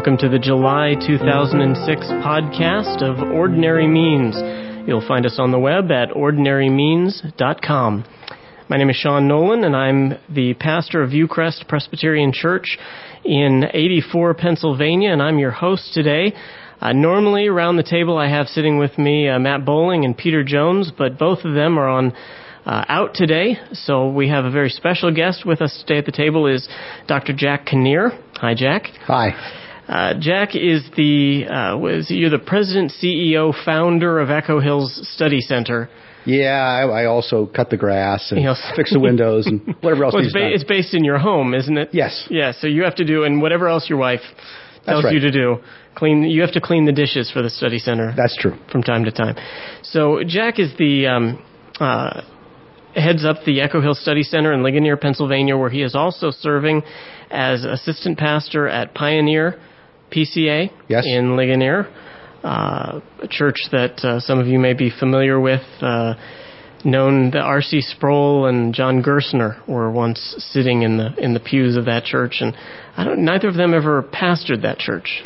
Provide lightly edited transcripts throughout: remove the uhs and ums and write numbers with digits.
Welcome to the July 2006 podcast of Ordinary Means. You'll find us on the web at ordinarymeans.com. My name is Sean Nolan, and I'm the pastor of Viewcrest Presbyterian Church in 84, Pennsylvania, and I'm your host today. Normally, around the table, I have sitting with me Matt Bowling and Peter Jones, but both of them are on out today, so we have a very special guest with us today at the table is Dr. Jack Kinnear. Hi, Jack. Hi. Jack is you're the president, CEO, founder of Echo Hills Study Center. Yeah, I also cut the grass and fix the windows and whatever else. Well, it's based in your home, isn't it? Yes. Yeah, so you have to do, and whatever else your wife tells you to do, you have to clean the dishes for the study center. That's true. From time to time. So Jack is the heads up the Echo Hills Study Center in Ligonier, Pennsylvania, where he is also serving as assistant pastor at Pioneer PCA in Ligonier, a church that some of you may be familiar with, known the R.C. Sproul and John Gerstner were once sitting in the pews of that church, and neither of them ever pastored that church.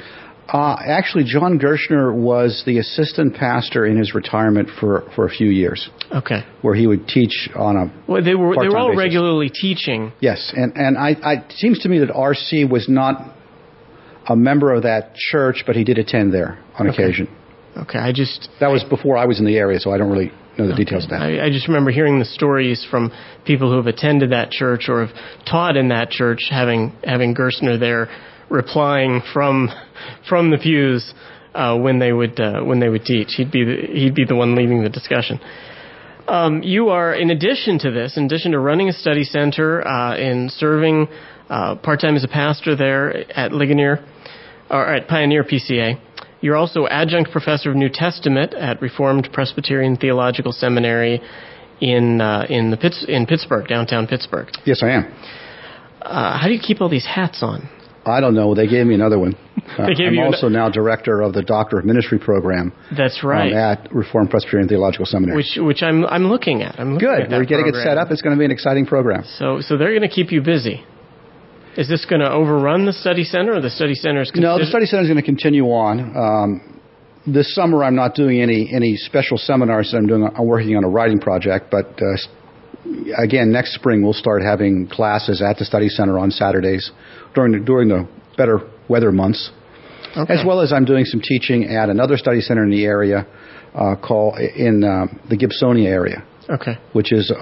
Actually, John Gerstner was the assistant pastor in his retirement for a few years. Okay. Where he would teach on a they were all basis. Regularly teaching. Yes, and it seems to me that R.C. was not a member of that church, but he did attend there on occasion. Okay, that was before I was in the area, so I don't really know the details of that. I just remember hearing the stories from people who have attended that church or have taught in that church, having Gerstner there, replying from the pews when they would teach. He'd be the one leading the discussion. You are, in addition to this, running a study center and serving part-time as a pastor there at Ligonier or at Pioneer PCA. You're also adjunct professor of New Testament at Reformed Presbyterian Theological Seminary in Pittsburgh, downtown Pittsburgh. Yes, I am. How do you keep all these hats on? I don't know. They gave me another one. I'm also now director of the Doctor of Ministry program. That's right. At Reformed Presbyterian Theological Seminary. Which I'm looking at. Good. We're getting it set up. It's going to be an exciting program. So they're going to keep you busy. Is this going to overrun the study center, or the study center is No, the study center is going to continue on. This summer I'm not doing any special seminars that I'm doing. I'm working on a writing project, but again, next spring we'll start having classes at the study center on Saturdays during the better weather months, as well as I'm doing some teaching at another study center in the area in the Gibsonia area, which is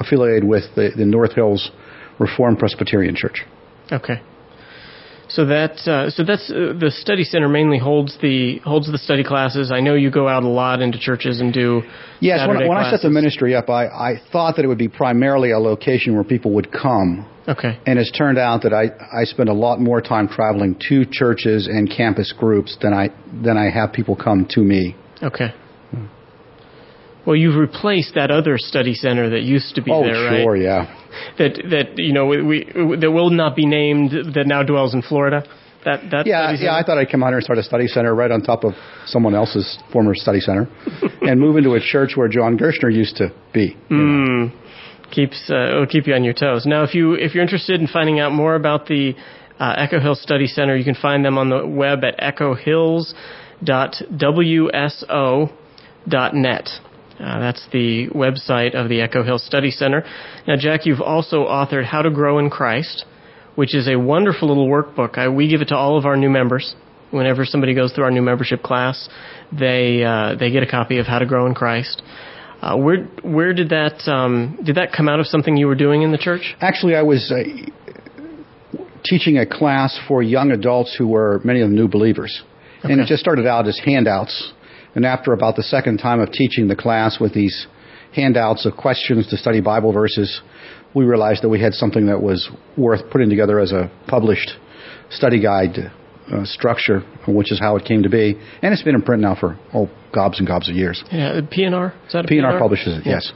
affiliated with the North Hills Reformed Presbyterian Church. Okay, so that's the study center mainly holds the study classes. I know you go out a lot into churches and do Saturday when I set the ministry up, I thought that it would be primarily a location where people would come. Okay, and it's turned out that I spend a lot more time traveling to churches and campus groups than I have people come to me. Okay. Well, you've replaced that other study center that used to be right? Oh, sure, yeah. That that will not be named, that now dwells in Florida. I thought I'd come out here and start a study center right on top of someone else's former study center, and move into a church where John Gerstner used to be. It'll keep you on your toes. Now, if you're interested in finding out more about the Echo Hills Study Center, you can find them on the web at echohills.wso.net. That's the website of the Echo Hill Study Center. Now, Jack, you've also authored How to Grow in Christ, which is a wonderful little workbook. We give it to all of our new members. Whenever somebody goes through our new membership class, they get a copy of How to Grow in Christ. Where did that come out of something you were doing in the church? Actually, I was teaching a class for young adults who were many of them new believers, and it just started out as handouts. And after about the second time of teaching the class with these handouts of questions to study Bible verses, we realized that we had something that was worth putting together as a published study guide structure, which is how it came to be. And it's been in print now for, gobs and gobs of years. Yeah, P&R? Is that a P&R? P&R publishes it, yes.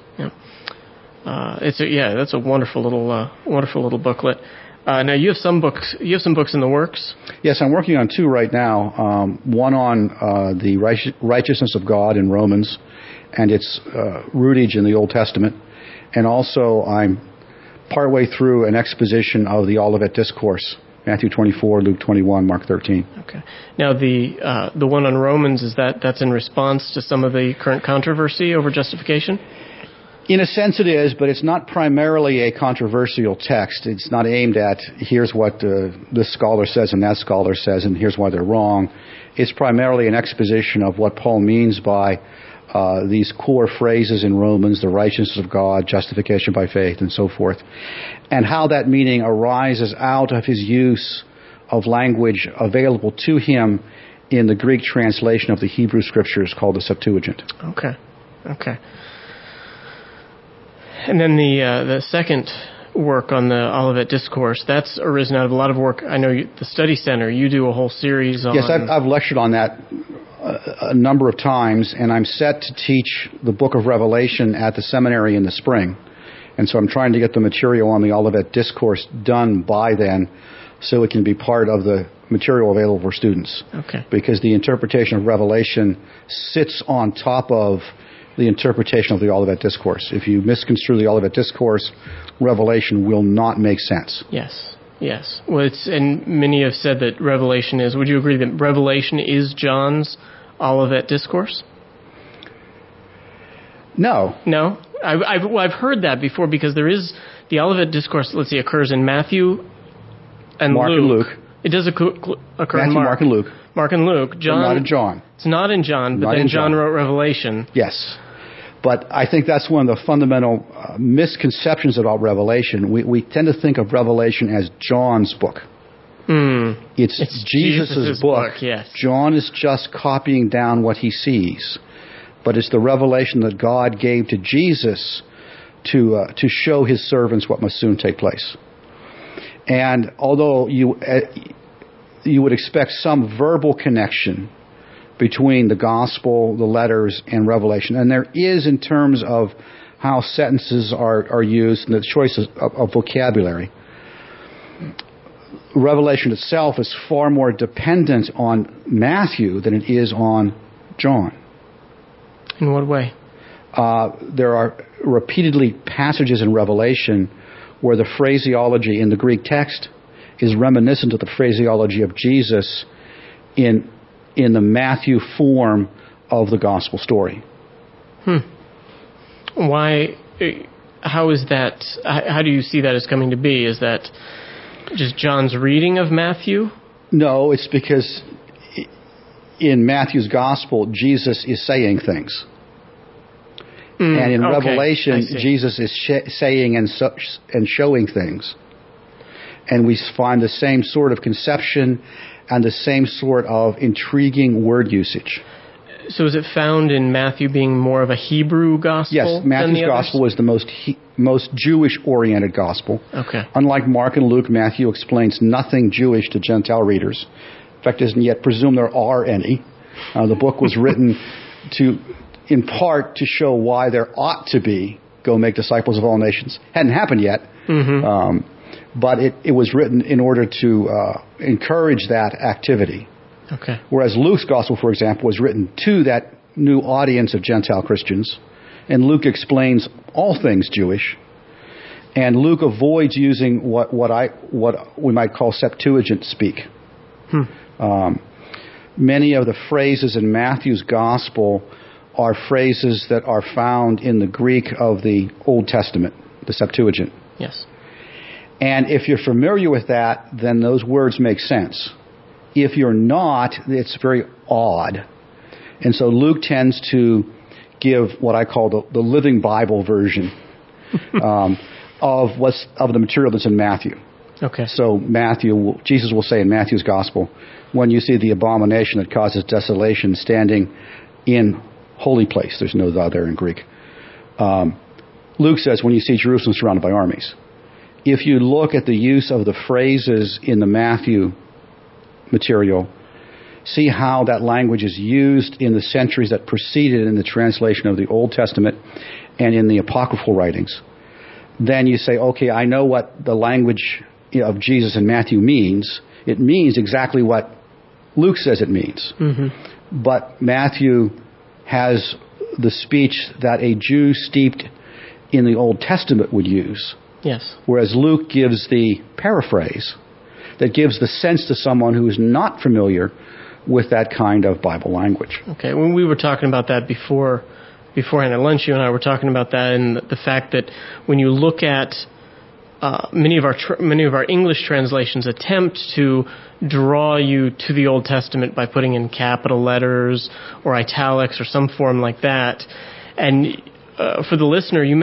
Yeah. That's a wonderful little booklet. Now you have some books. You have some books in the works. Yes, I'm working on two right now. One on the righteousness of God in Romans, and its rootage in the Old Testament, and also I'm partway through an exposition of the Olivet Discourse Matthew 24, Luke 21, Mark 13. Okay. Now the one on Romans, is that's in response to some of the current controversy over justification? In a sense it is, but it's not primarily a controversial text. It's not aimed at here's what this scholar says and that scholar says and here's why they're wrong. It's primarily an exposition of what Paul means by these core phrases in Romans, the righteousness of God, justification by faith, and so forth, and how that meaning arises out of his use of language available to him in the Greek translation of the Hebrew Scriptures called the Septuagint. Okay. And then the second work on the Olivet Discourse, that's arisen out of a lot of work. I know the study center, you do a whole series on... Yes, I've lectured on that a number of times, and I'm set to teach the book of Revelation at the seminary in the spring. And so I'm trying to get the material on the Olivet Discourse done by then so it can be part of the material available for students. Okay. Because the interpretation of Revelation sits on top of the interpretation of the Olivet Discourse. If you misconstrue the Olivet Discourse, Revelation will not make sense. Yes. Well, and many have said that Revelation is... Would you agree that Revelation is John's Olivet Discourse? No? I've heard that before, because there is... The Olivet Discourse, occurs in Matthew and Mark Luke. And Luke. It does occur in Mark and Luke. John... Not in John. It's not in John, but then John wrote Revelation. Yes. But I think that's one of the fundamental misconceptions about Revelation. We tend to think of Revelation as John's book. It's Jesus' book. Yes. John is just copying down what he sees. But it's the revelation that God gave to Jesus to show his servants what must soon take place. And although you would expect some verbal connection between the gospel, the letters, and Revelation. And there is in terms of how sentences are used and the choices of vocabulary. Revelation itself is far more dependent on Matthew than it is on John. In what way? There are repeatedly passages in Revelation where the phraseology in the Greek text is reminiscent of the phraseology of Jesus in the Matthew form of the gospel story. Why? How is that? How do you see that as coming to be? Is that just John's reading of Matthew? No, it's because in Matthew's gospel, Jesus is saying things. And in Revelation, Jesus is saying and showing things. And we find the same sort of conception and the same sort of intriguing word usage. So is it found in Matthew being more of a Hebrew gospel? Yes, Matthew's gospel is the most Jewish-oriented gospel. Okay. Unlike Mark and Luke, Matthew explains nothing Jewish to Gentile readers. In fact, doesn't yet presume there are any. The book was written in part to show why there ought to be go make disciples of all nations. Hadn't happened yet. But it was written in order to encourage that activity. Okay. Whereas Luke's gospel, for example, was written to that new audience of Gentile Christians. And Luke explains all things Jewish. And Luke avoids using what we might call Septuagint speak. Many of the phrases in Matthew's gospel are phrases that are found in the Greek of the Old Testament, the Septuagint. Yes. And if you're familiar with that, then those words make sense. If you're not, it's very odd. And so Luke tends to give what I call the Living Bible version of the material that's in Matthew. Okay. So Jesus will say in Matthew's gospel, when you see the abomination that causes desolation standing in holy place, there's no thou there in Greek. Luke says, when you see Jerusalem surrounded by armies. If you look at the use of the phrases in the Matthew material, see how that language is used in the centuries that preceded in the translation of the Old Testament and in the apocryphal writings. Then you say, okay, I know what the language of Jesus in Matthew means. It means exactly what Luke says it means. But Matthew has the speech that a Jew steeped in the Old Testament would use. Yes. Whereas Luke gives the paraphrase that gives the sense to someone who is not familiar with that kind of Bible language. Okay, when we were talking about that beforehand at lunch, you and I were talking about that, and the fact that when you look at many of our English translations attempt to draw you to the Old Testament by putting in capital letters or italics or some form like that, and for the listener, you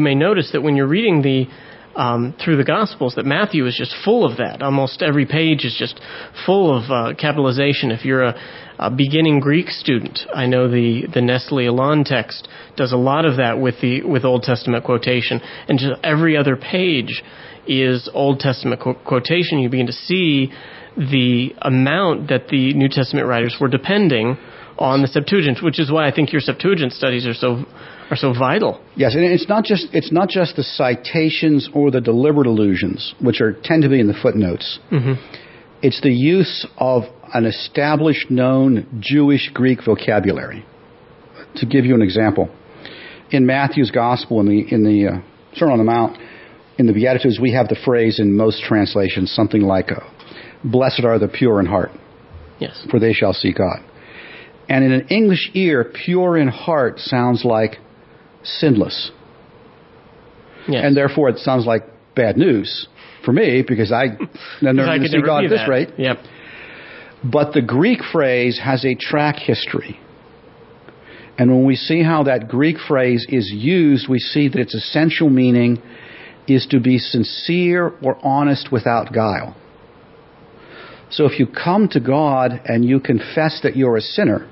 may notice that when you're reading the through the Gospels, that Matthew is just full of that. Almost every page is just full of capitalization. If you're a beginning Greek student, I know the Nestle Elan text does a lot of that with Old Testament quotation, and just every other page is Old Testament quotation. You begin to see the amount that the New Testament writers were depending on the Septuagint, which is why I think your Septuagint studies are so vital. Yes, and it's not just the citations or the deliberate allusions, which tend to be in the footnotes. Mm-hmm. It's the use of an established, known Jewish-Greek vocabulary. To give you an example, in Matthew's Gospel, in the Sermon on the Mount, in the Beatitudes, we have the phrase in most translations something like, "Blessed are the pure in heart, yes, for they shall see God." And in an English ear, pure in heart sounds like sinless. Yes. And therefore it sounds like bad news for me, because I never going to see God at this rate. Yep. But the Greek phrase has a track history. And when we see how that Greek phrase is used, we see that its essential meaning is to be sincere or honest without guile. So if you come to God and you confess that you're a sinner,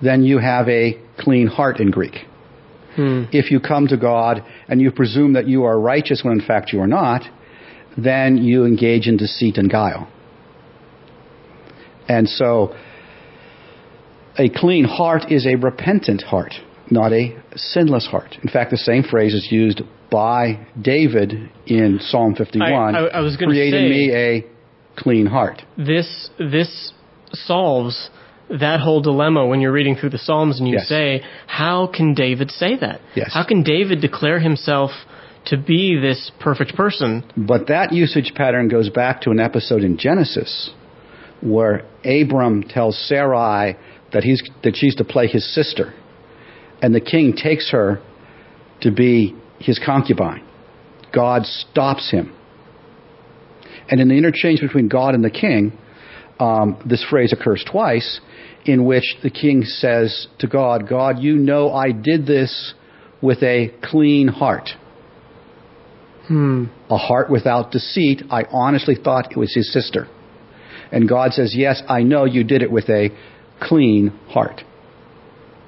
then you have a clean heart in Greek. Hmm. If you come to God and you presume that you are righteous when in fact you are not, then you engage in deceit and guile. And so a clean heart is a repentant heart, not a sinless heart. In fact, the same phrase is used by David in Psalm 51, I was going to say, creating me a clean heart. This solves that whole dilemma when you're reading through the Psalms and you yes. say, how can David say that? Yes. How can David declare himself to be this perfect person? But that usage pattern goes back to an episode in Genesis where Abram tells Sarai that she's to play his sister, and the king takes her to be his concubine. God stops him. And in the interchange between God and the king, this phrase occurs twice, in which the king says to God, "God, you know I did this with a clean heart." A heart without deceit. I honestly thought it was his sister. And God says, "Yes, I know you did it with a clean heart."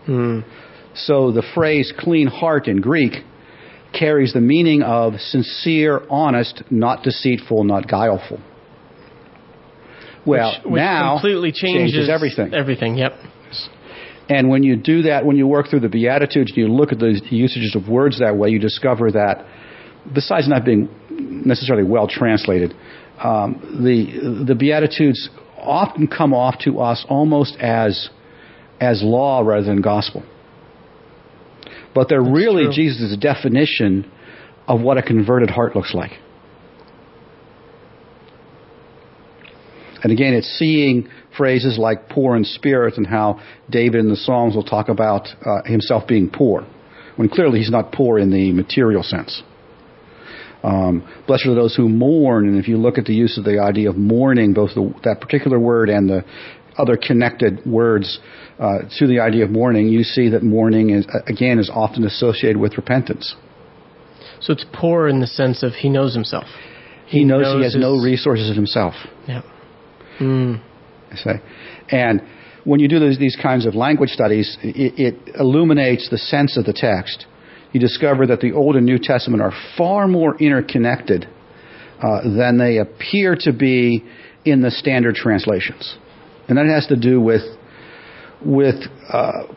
So the phrase clean heart in Greek carries the meaning of sincere, honest, not deceitful, not guileful. Well, which now completely changes everything. Everything, yep. And when you do that, when you work through the Beatitudes, you look at the usages of words that way, you discover that, besides not being necessarily well translated, the Beatitudes often come off to us almost as law rather than gospel. But they're really Jesus' definition of what a converted heart looks like. And again, it's seeing phrases like poor in spirit, and how David in the Psalms will talk about himself being poor, when clearly he's not poor in the material sense. Blessed are those who mourn, and if you look at the use of the idea of mourning, both that particular word and the other connected words to the idea of mourning, you see that mourning is often associated with repentance. So it's poor in the sense of he knows himself. He knows he has no resources himself. Yeah. I say. And when you do these kinds of language studies, it illuminates the sense of the text. You discover that the Old and New Testament are far more interconnected than they appear to be in the standard translations. And that has to do with the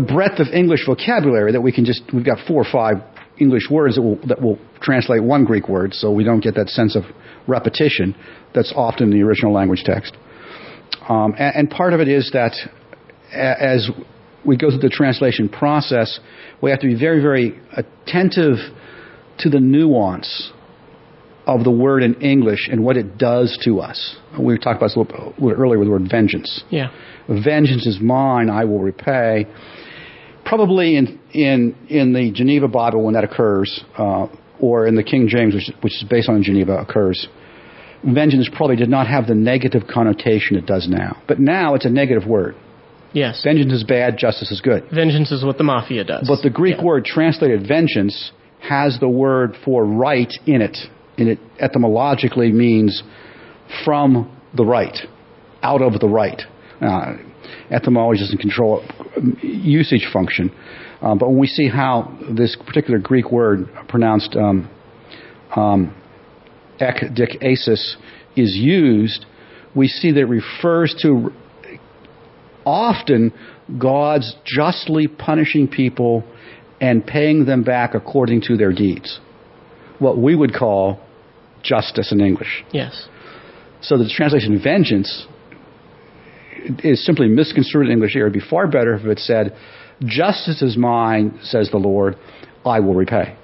breadth of English vocabulary that we've got 4 or 5 English words that will translate one Greek word, so we don't get that sense of repetition that's often in the original language text. And part of it is that as we go through the translation process, we have to be very, very attentive to the nuance of the word in English and what it does to us. We talked about this a little earlier with the word vengeance. Yeah. Vengeance is mine, I will repay. Probably in the Geneva Bible when that occurs, or in the King James, which is based on Geneva, occurs, vengeance probably did not have the negative connotation it does now. But now it's a negative word. Yes. Vengeance is bad, justice is good. Vengeance is what the mafia does. But the Greek word translated vengeance has the word for right in it. And it etymologically means from the right, out of the right. Etymology doesn't control usage function. But when we see how this particular Greek word pronounced ek dik asis is used, we see that it refers to often God's justly punishing people and paying them back according to their deeds. What we would call justice in English. Yes. So the translation vengeance is simply misconstrued in English here. It would be far better if it said, justice is mine, says the Lord, I will repay.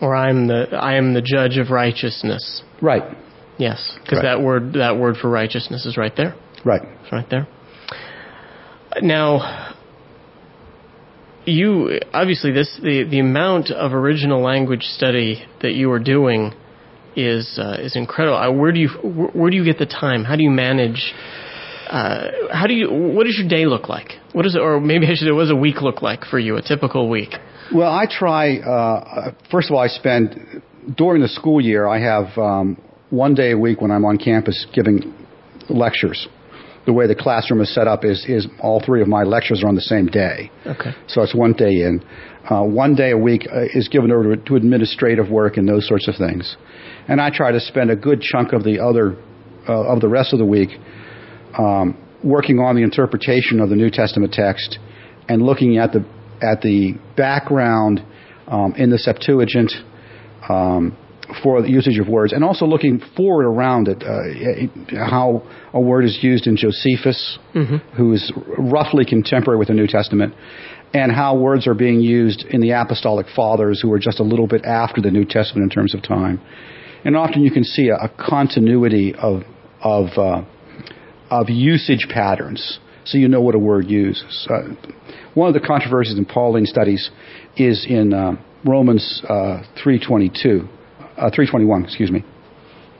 Or I am the judge of righteousness. Right. Yes, because that word for righteousness is right there. Right. It's right there. Now, you obviously the amount of original language study that you are doing is incredible. Where do you get the time? How do you manage? What does your day look like? What does a week look like for you? A typical week. Well, I try. First of all, I spend during the school year. I have one day a week when I'm on campus giving lectures. The way the classroom is set up is all three of my lectures are on the same day. Okay. So it's one day in. One day a week is given over to administrative work and those sorts of things. And I try to spend a good chunk of the rest of the week working on the interpretation of the New Testament text and looking at the background in the Septuagint for the usage of words, and also looking forward around it, how a word is used in Josephus, who is roughly contemporary with the New Testament, and how words are being used in the Apostolic Fathers, who are just a little bit after the New Testament in terms of time. And often you can see a continuity of usage patterns, so you know what a word uses. One of the controversies in Pauline studies is in Romans 3:21, excuse me.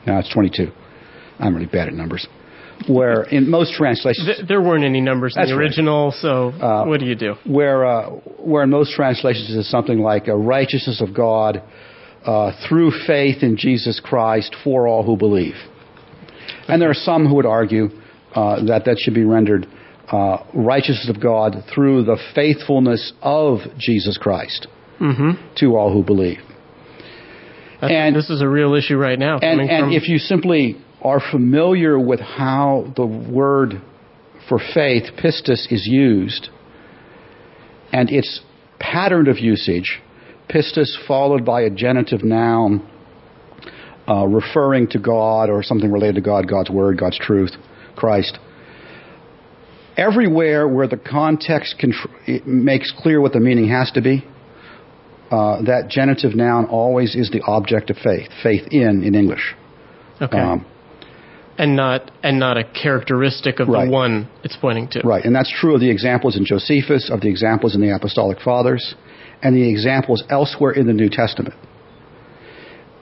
No, it's 22. I'm really bad at numbers. Where in most translations... There weren't any numbers in the original, right. So what do you do? Where in most translations it's something like a righteousness of God through faith in Jesus Christ for all who believe. And there are some who would argue that should be rendered righteousness of God through the faithfulness of Jesus Christ to all who believe. And this is a real issue right now. And if you simply are familiar with how the word for faith, pistis, is used, and its pattern of usage, pistis followed by a genitive noun referring to God or something related to God, God's word, God's truth, Christ. Everywhere where the context it makes clear what the meaning has to be, that genitive noun always is the object of faith, faith in English. Okay. And not a characteristic of the one it's pointing to. Right, and that's true of the examples in Josephus, of the examples in the Apostolic Fathers, and the examples elsewhere in the New Testament.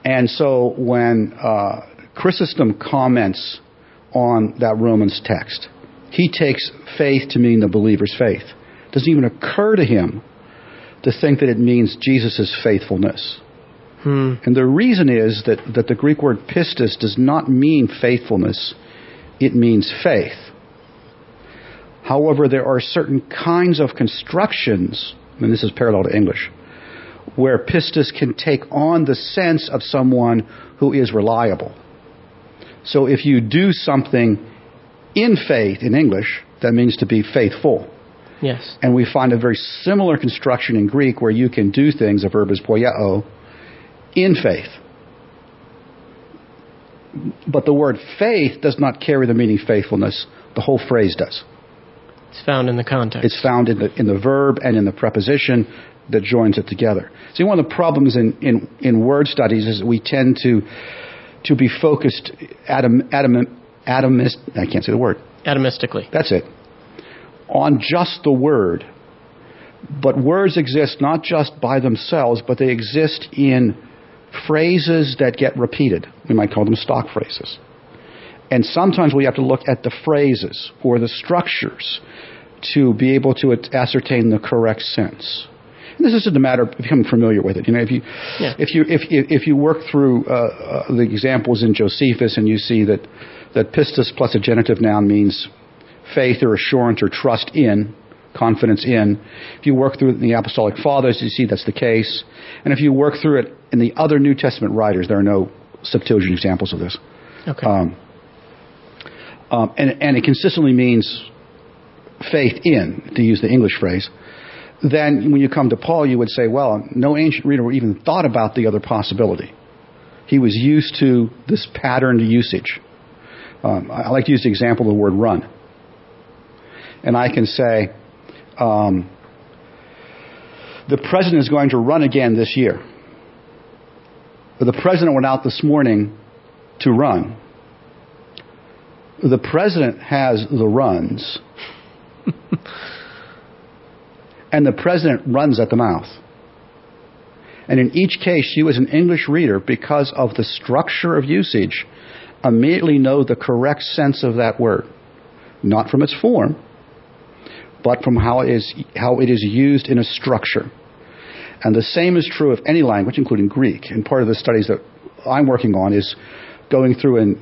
And so when Chrysostom comments on that Romans text, he takes faith to mean the believer's faith. It doesn't even occur to him to think that it means Jesus' faithfulness. And the reason is that the Greek word pistis does not mean faithfulness. It means faith. However, there are certain kinds of constructions, and this is parallel to English, where pistis can take on the sense of someone who is reliable. So if you do something in faith in English, that means to be faithful. Yes. And we find a very similar construction in Greek where you can do things, the verb is poieo, in faith. But the word faith does not carry the meaning faithfulness. The whole phrase does. It's found in the context. It's found in the verb and in the preposition that joins it together. See, one of the problems in word studies is that we tend to be focused atomistically. That's it. On just the word. But words exist not just by themselves, but they exist in phrases that get repeated. We might call them stock phrases. And sometimes we have to look at the phrases or the structures to be able to ascertain the correct sense. And this isn't a matter of becoming familiar with it. You know, if you work through the examples in Josephus and you see that pistis plus a genitive noun means faith or assurance or trust in, confidence in. If you work through it in the Apostolic Fathers, you see that's the case. And if you work through it in the other New Testament writers, there are no Septuagint examples of this. Okay. And it consistently means faith in, to use the English phrase. Then when you come to Paul, you would say, well, no ancient reader even thought about the other possibility. He was used to this patterned usage. I like to use the example of the word run. And I can say, the president is going to run again this year. But the president went out this morning to run. The president has the runs. And the president runs at the mouth. And in each case, you as an English reader, because of the structure of usage, immediately know the correct sense of that word. Not from its form, but from how it is used in a structure. And the same is true of any language, including Greek. And part of the studies that I'm working on is going through and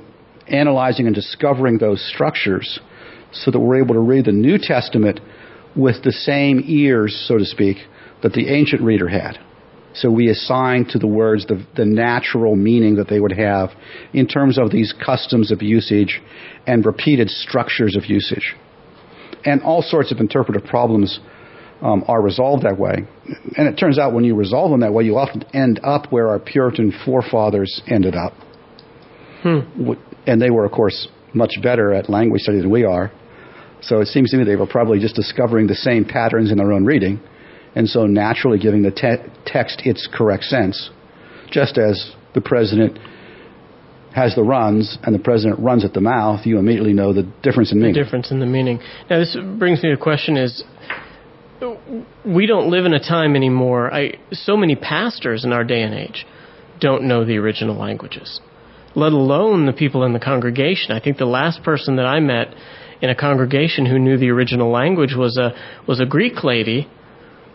analyzing and discovering those structures so that we're able to read the New Testament with the same ears, so to speak, that the ancient reader had. So we assign to the words the natural meaning that they would have in terms of these customs of usage and repeated structures of usage. And all sorts of interpretive problems are resolved that way. And it turns out when you resolve them that way, you often end up where our Puritan forefathers ended up. And they were, of course, much better at language study than we are. So it seems to me they were probably just discovering the same patterns in their own reading, and so naturally giving the text its correct sense, just as the president has the runs and the president runs at the mouth, you immediately know the difference in meaning. The difference in the meaning. Now, this brings me to the question is, we don't live in a time anymore. So many pastors in our day and age don't know the original languages, let alone the people in the congregation. I think the last person that I met in a congregation who knew the original language was a Greek lady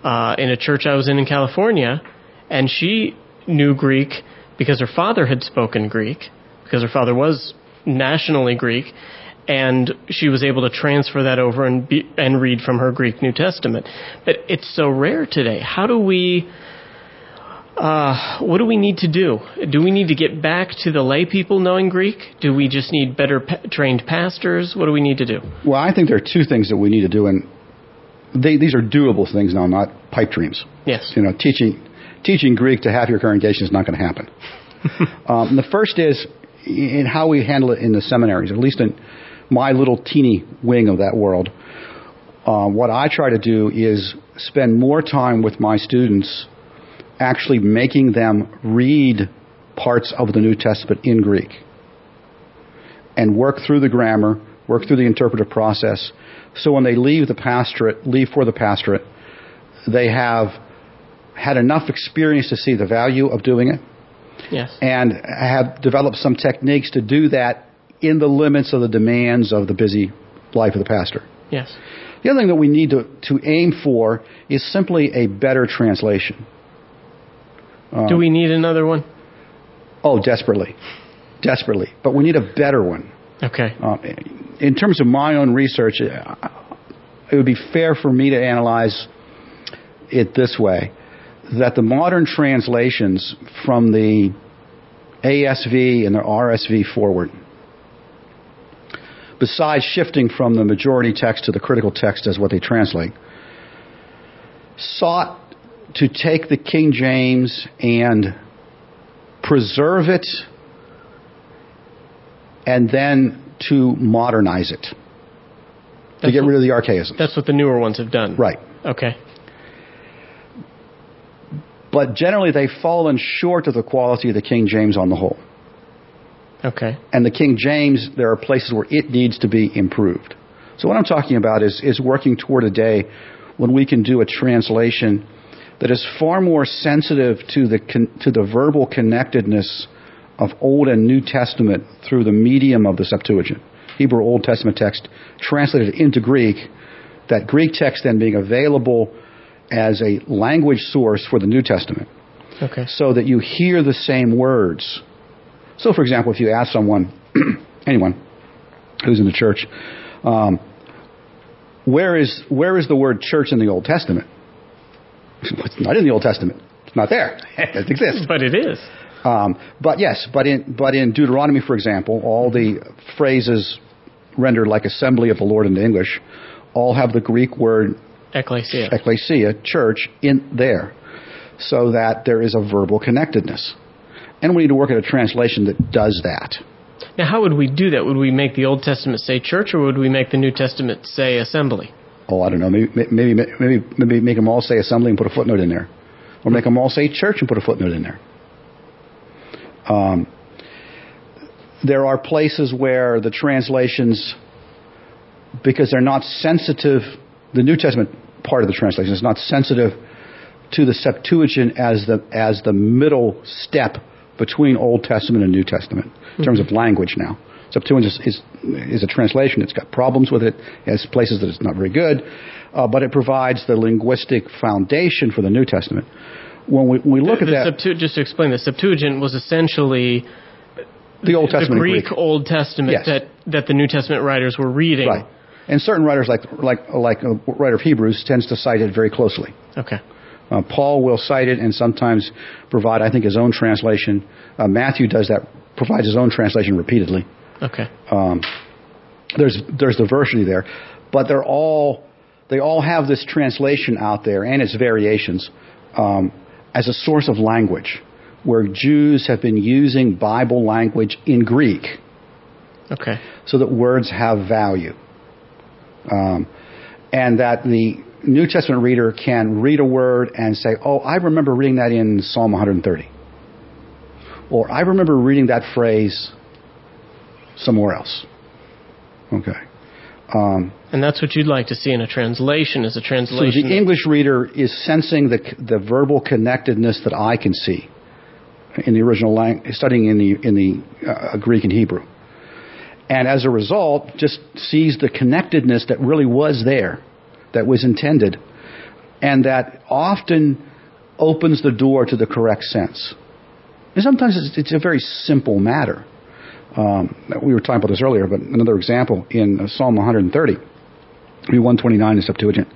in a church I was in California, and she knew Greek because her father had spoken Greek, because her father was nationally Greek, and she was able to transfer that over and read from her Greek New Testament. But it's so rare today. How do we... what do we need to do? Do we need to get back to the lay people knowing Greek? Do we just need better trained pastors? What do we need to do? Well, I think there are two things that we need to do, and these are doable things now, not pipe dreams. Yes. You know, teaching Greek to half your congregation is not going to happen. The first is in how we handle it in the seminaries, at least in my little teeny wing of that world. What I try to do is spend more time with my students actually making them read parts of the New Testament in Greek and work through the grammar, work through the interpretive process, so when they leave for the pastorate, they have had enough experience to see the value of doing it. Yes. And have developed some techniques to do that in the limits of the demands of the busy life of the pastor. Yes. The other thing that we need to aim for is simply a better translation. Do we need another one? Oh, desperately. Desperately. But we need a better one. Okay. In terms of my own research, it would be fair for me to analyze it this way, that the modern translations from the ASV and the RSV forward, besides shifting from the majority text to the critical text as what they translate, sought to take the King James and preserve it and then to modernize it. To get rid of the archaism. That's what the newer ones have done. Right. Okay. but generally they've fallen short of the quality of the King James on the whole. Okay. And the King James, there are places where it needs to be improved. So what I'm talking about is working toward a day when we can do a translation that is far more sensitive to the verbal connectedness of Old and New Testament through the medium of the Septuagint, Hebrew Old Testament text translated into Greek, that Greek text then being available as a language source for the New Testament. Okay. So that you hear the same words. So, for example, if you ask someone, anyone who's in the church, where is the word church in the Old Testament? It's not in the Old Testament. It's not there. It exists. But it is. But in Deuteronomy, for example, all the phrases rendered like assembly of the Lord into English all have the Greek word ecclesia, church, in there, so that there is a verbal connectedness. And we need to work at a translation that does that. Now, how would we do that? Would we make the Old Testament say church, or would we make the New Testament say assembly? Oh, I don't know. Maybe make them all say assembly and put a footnote in there. Or make them all say church and put a footnote in there. There are places where the translations, because they're not sensitive, the New Testament part of the translation is not sensitive to the Septuagint as the middle step between Old Testament and New Testament in terms of language now. Septuagint is a translation. It's got problems with it. It has places that it's not very good, but it provides the linguistic foundation for the New Testament. When we look at that... Just to explain this, Septuagint was essentially the Old Testament, the Greek Old Testament, yes, that the New Testament writers were reading. Right. And certain writers, like a writer of Hebrews, tends to cite it very closely. Okay. Paul will cite it and sometimes provide, I think, his own translation. Matthew does that, provides his own translation repeatedly. Okay. There's diversity there, but they all have this translation out there and its variations as a source of language, where Jews have been using Bible language in Greek. Okay. So that words have value, and that the New Testament reader can read a word and say, oh, I remember reading that in Psalm 130. Or I remember reading that phrase somewhere else. Okay. And that's what you'd like to see in a translation, is a translation. So the English reader is sensing the verbal connectedness that I can see in the original language, studying in the Greek and Hebrew. And as a result, just sees the connectedness that really was there, that was intended, and that often opens the door to the correct sense. And sometimes it's a very simple matter. We were talking about this earlier, but another example in Psalm 130, 129 in Septuagint.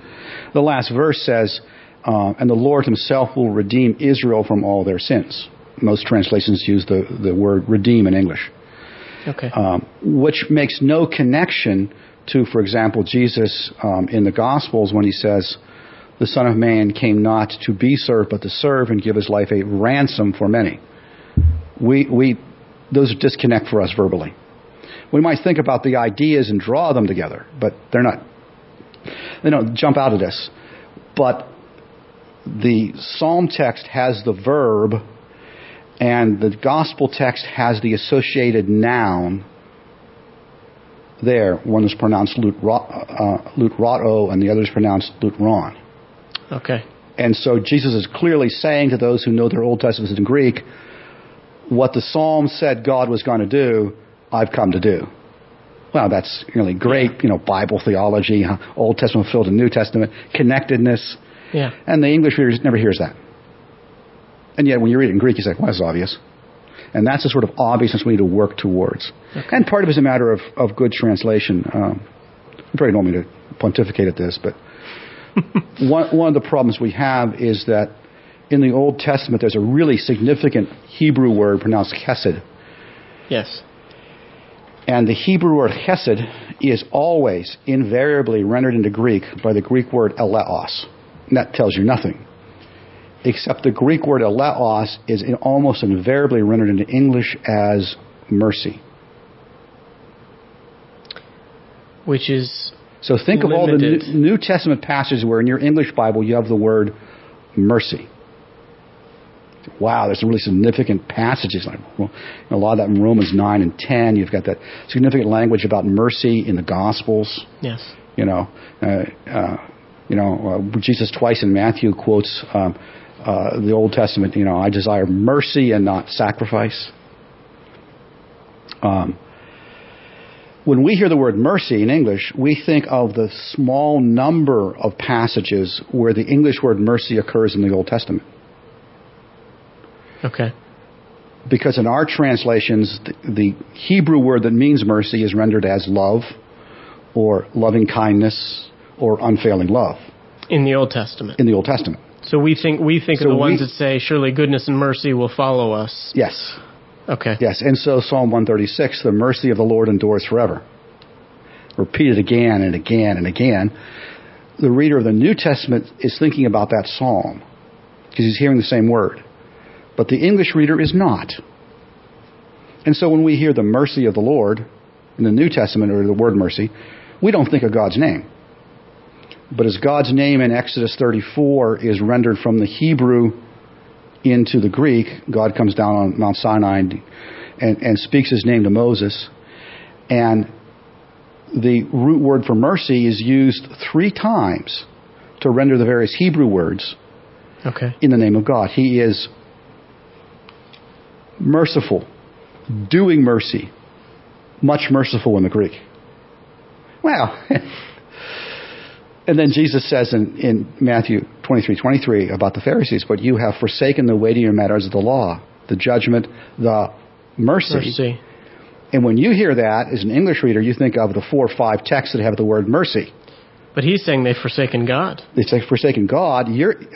The last verse says, and the Lord himself will redeem Israel from all their sins. Most translations use the word redeem in English. Okay. Which makes no connection to, for example, Jesus in the Gospels when he says, the Son of Man came not to be served, but to serve and give his life a ransom for many. Those disconnect for us verbally. We might think about the ideas and draw them together, but they don't jump out of this. But the Psalm text has the verb, and the Gospel text has the associated noun. There, one is pronounced Lutrato, and the other is pronounced Lutron. Okay. And so Jesus is clearly saying to those who know their Old Testament in Greek, what the Psalm said God was going to do, I've come to do. Well, that's really great, Bible theology, huh? Old Testament filled in New Testament, connectedness. Yeah. And the English reader never hears that. And yet when you read it in Greek, you say, well, that's obvious. And that's the sort of obviousness we need to work towards. Okay. And part of it is a matter of good translation. You probably don't want me to pontificate at this, but one of the problems we have is that in the Old Testament, there's a really significant Hebrew word pronounced chesed. Yes. And the Hebrew word chesed is always invariably rendered into Greek by the Greek word eleos. And that tells you nothing. Except the Greek word eleos is almost invariably rendered into English as mercy. Which is so think limited. Of all the New Testament passages where in your English Bible you have the word mercy. wow, there's some really significant passages. Like, well, a lot of that in Romans 9 and 10. You've got that significant language about mercy in the Gospels. Yes. Jesus twice in Matthew quotes the Old Testament. I desire mercy and not sacrifice. When we hear the word mercy in English, we think of the small number of passages where the English word mercy occurs in the Old Testament. Okay. Because in our translations, the Hebrew word that means mercy is rendered as love or loving kindness or unfailing love. In the Old Testament. In the Old Testament. So we think of the ones that say, surely goodness and mercy will follow us. Yes. Okay. Yes, and so Psalm 136, the mercy of the Lord endures forever. Repeated again and again and again. The reader of the New Testament is thinking about that psalm because he's hearing the same word. But the English reader is not. And so when we hear the mercy of the Lord in the New Testament, or the word mercy, we don't think of God's name. But as God's name in Exodus 34 is rendered from the Hebrew into the Greek, God comes down on Mount Sinai and speaks his name to Moses. And the root word for mercy is used three times to render the various Hebrew words in the name of God. He is merciful, doing mercy, much merciful in the Greek. Wow. And then Jesus says in Matthew 23:23 about the Pharisees, but you have forsaken the weightier matters of the law, the judgment, the mercy. And when you hear that, as an English reader, you think of the 4 or 5 texts that have the word mercy. But he's saying they've forsaken God. They've forsaken God.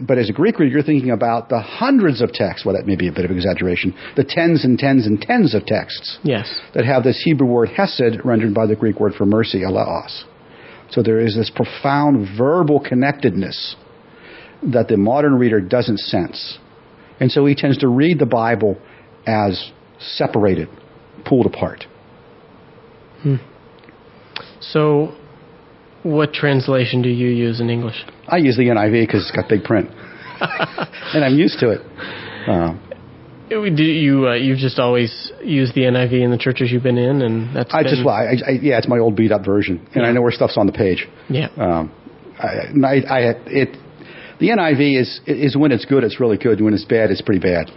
But as a Greek reader, you're thinking about the hundreds of texts. Well, that may be a bit of exaggeration. The tens and tens and tens of texts. Yes. That have this Hebrew word hesed rendered by the Greek word for mercy, alaos. So there is this profound verbal connectedness that the modern reader doesn't sense. And so he tends to read the Bible as separated, pulled apart. So what translation do you use in English? I use the NIV because it's got big print. And I'm used to it. You've just always used the NIV in the churches you've been in, and it's my old beat up version, and I know where stuff's on the page. Yeah. The NIV is when it's good, it's really good. When it's bad, it's pretty bad.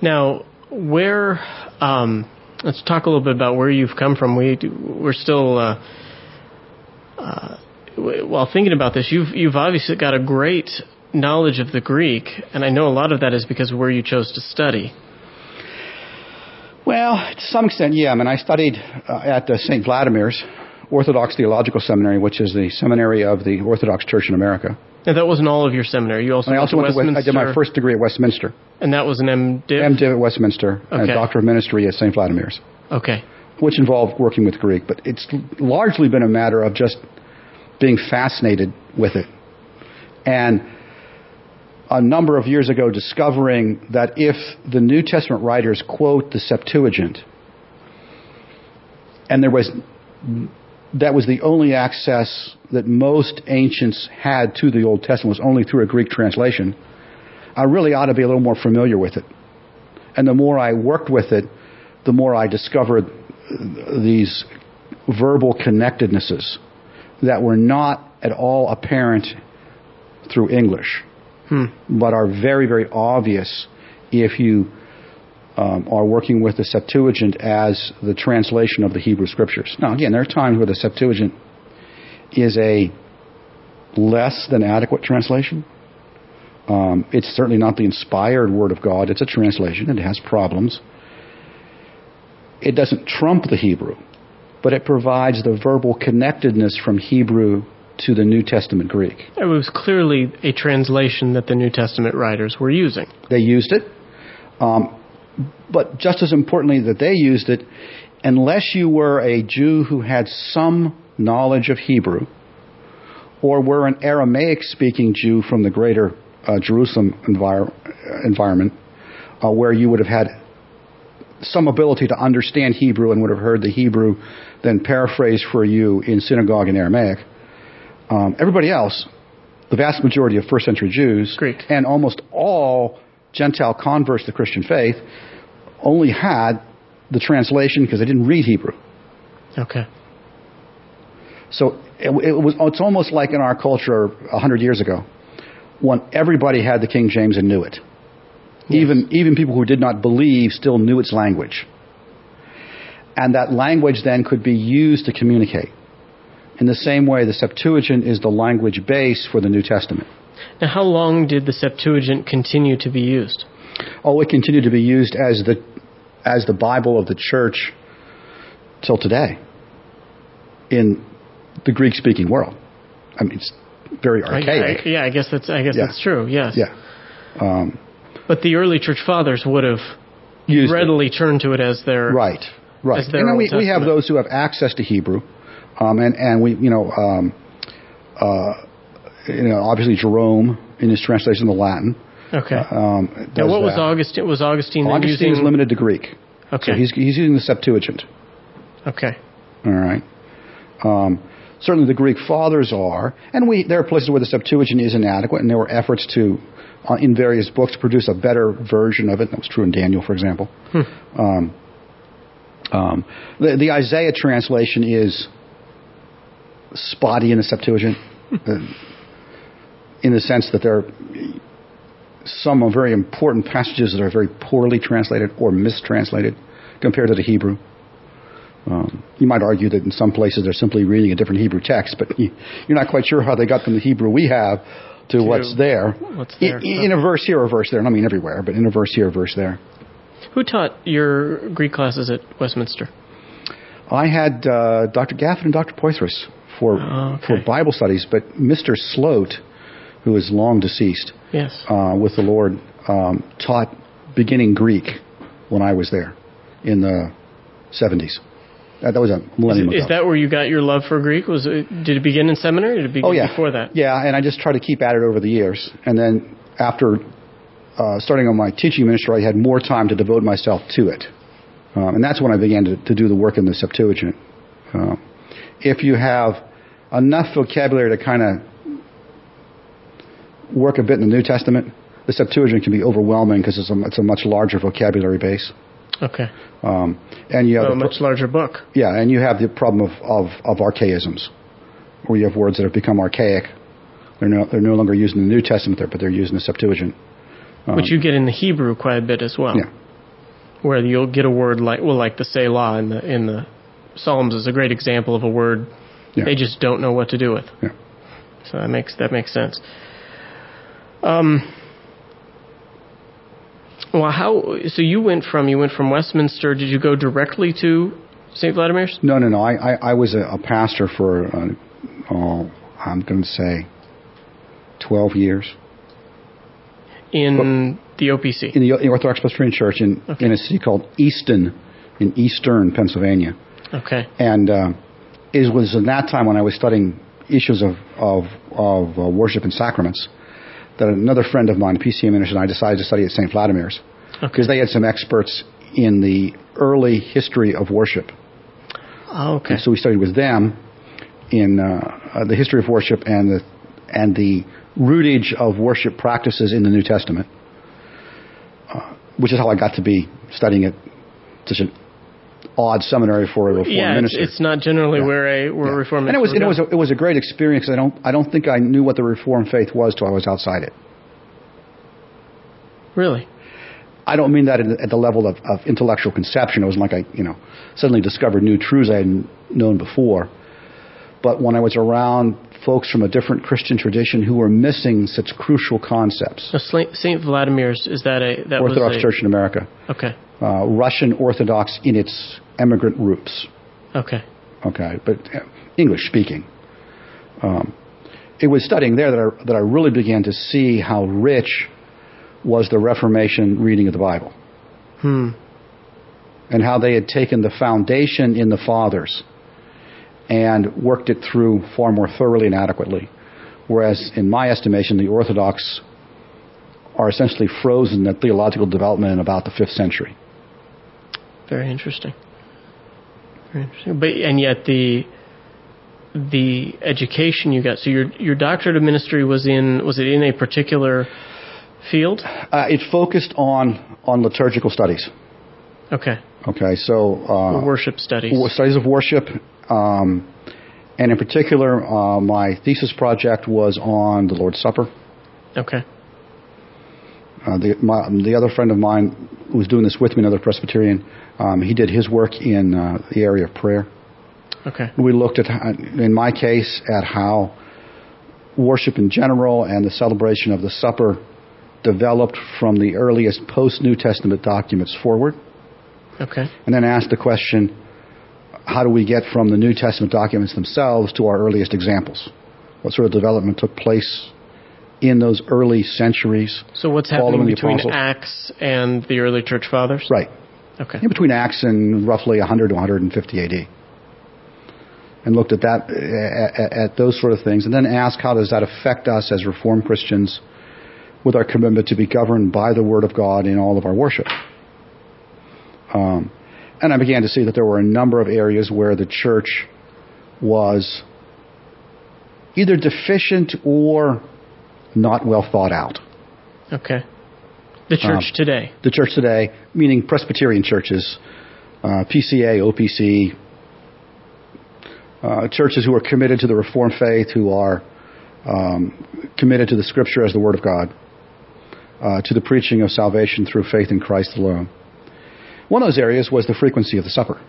Now, where? Let's talk a little bit about where you've come from. We're still. While thinking about this, you've obviously got a great knowledge of the Greek, and I know a lot of that is because of where you chose to study. Well, to some extent, yeah. I mean, I studied at St. Vladimir's Orthodox Theological Seminary, which is the seminary of the Orthodox Church in America. And that wasn't all of your seminary. I did my first degree at Westminster. And that was an MDiv? MDiv at Westminster, and a Doctor of Ministry at St. Vladimir's. Okay. Which involved working with Greek, but it's largely been a matter of just being fascinated with it. And a number of years ago discovering that if the New Testament writers quote the Septuagint, and that was the only access that most ancients had to the Old Testament was only through a Greek translation, I really ought to be a little more familiar with it. And the more I worked with it, the more I discovered these verbal connectednesses that were not at all apparent through English. But are very, very obvious if you are working with the Septuagint as the translation of the Hebrew Scriptures. Now, again, there are times where the Septuagint is a less than adequate translation. It's certainly not the inspired Word of God. It's a translation, and it has problems. It doesn't trump the Hebrew, but it provides the verbal connectedness from Hebrew to the New Testament Greek. It was clearly a translation that the New Testament writers were using. They used it. But just as importantly that they used it, unless you were a Jew who had some knowledge of Hebrew or were an Aramaic-speaking Jew from the greater Jerusalem environment where you would have had some ability to understand Hebrew and would have heard the Hebrew then paraphrased for you in synagogue and Aramaic, everybody else the vast majority of first century Jews, Greek, and almost all Gentile converts to the Christian faith only had the translation because they didn't read Hebrew. Okay. So it's almost like in our culture 100 years ago when everybody had the King James and knew it. Yes. Even people who did not believe still knew its language. And that language then could be used to communicate. In the same way, the Septuagint is the language base for the New Testament. Now, how long did the Septuagint continue to be used? Oh, it continued to be used as the Bible of the church till today in the Greek-speaking world. I mean, it's very archaic. I guess that's true, yes. Yeah. But the early church fathers would have readily turned to it as their Right. And then we have those who have access to Hebrew, obviously Jerome in his translation of the Latin. Okay. Now, what was Augustine? Was Augustine? Augustine is limited to Greek. Okay. So he's using the Septuagint. Okay. All right. Certainly, the Greek fathers are, and there are places where the Septuagint is inadequate, and there were efforts to, in various books, produce a better version of it. That was true in Daniel, for example. The Isaiah translation is spotty in the Septuagint, in the sense that there are some very important passages that are very poorly translated or mistranslated compared to the Hebrew. You might argue that in some places they're simply reading a different Hebrew text, but you're not quite sure how they got from the Hebrew we have to what's there. In a verse here or a verse there, and I mean everywhere, but in a verse here or a verse there. Who taught your Greek classes at Westminster? I had Dr. Gaffin and Dr. Poitras for Bible studies, but Mr. Sloat, who is long deceased, with the Lord, taught beginning Greek when I was there in the 70s. That was a millennium ago. Is that where you got your love for Greek? Did it begin in seminary or did it begin before that? Yeah, and I just tried to keep at it over the years. And then after... starting on my teaching ministry, I had more time to devote myself to it. And that's when I began to do the work in the Septuagint. If you have enough vocabulary to kind of work a bit in the New Testament, the Septuagint can be overwhelming because it's a much larger vocabulary base. Okay. And you have a much larger book. Yeah, and you have the problem of archaisms, where you have words that have become archaic. They're no longer used in the New Testament, but they're used in the Septuagint. Which you get in the Hebrew quite a bit as well. Yeah. Where you'll get a word like the Selah in the Psalms is a great example of a word they just don't know what to do with. Yeah. So that makes sense. So you went from Westminster. Did you go directly to St. Vladimir's? No. I was a pastor for I'm going to say 12 years. In the OPC? In the Orthodox Presbyterian Church in a city called Easton, in eastern Pennsylvania. Okay. And it was in that time when I was studying issues of worship and sacraments that another friend of mine, PCA minister, and I decided to study at St. Vladimir's because they had some experts in the early history of worship. Oh, okay. And so we studied with them in the history of worship and the rootage of worship practices in the New Testament, which is how I got to be studying at such an odd seminary for a Reformed minister. Yeah, it's not generally where a Reformed minister goes. And it was a great experience. I don't think I knew what the Reformed faith was till I was outside it. Really? I don't mean that at the level of intellectual conception. It was like I suddenly discovered new truths I hadn't known before. But when I was around folks from a different Christian tradition who were missing such crucial concepts. So St. Vladimir's, is that that Orthodox Church in America. Okay. Russian Orthodox in its immigrant roots. Okay. Okay, but English speaking. It was studying there that I really began to see how rich was the Reformation reading of the Bible. And how they had taken the foundation in the Fathers and worked it through far more thoroughly and adequately. Whereas, in my estimation, the Orthodox are essentially frozen at theological development in about the 5th century. Very interesting. But, and yet the the education you got. So your doctorate of ministry was it in a particular field? It focused on liturgical studies. Okay. Okay, so worship studies. Studies of worship, and in particular, my thesis project was on the Lord's Supper. Okay. The other friend of mine who was doing this with me, another Presbyterian, he did his work in the area of prayer. Okay. We looked at, in my case, at how worship in general and the celebration of the supper developed from the earliest post-New Testament documents forward. Okay. And then asked the question, how do we get from the New Testament documents themselves to our earliest examples? What sort of development took place in those early centuries? So what's happening between Acts and the early church fathers? Right. Okay. In between Acts and roughly 100 to 150 A.D. And looked at that, at those sort of things, and then asked how does that affect us as Reformed Christians with our commitment to be governed by the Word of God in all of our worship. And I began to see that there were a number of areas where the church was either deficient or not well thought out. Okay. The church today. The church today, meaning Presbyterian churches, PCA, OPC, churches who are committed to the Reformed faith, who are committed to the Scripture as the Word of God, to the preaching of salvation through faith in Christ alone. One of those areas was the frequency of the supper.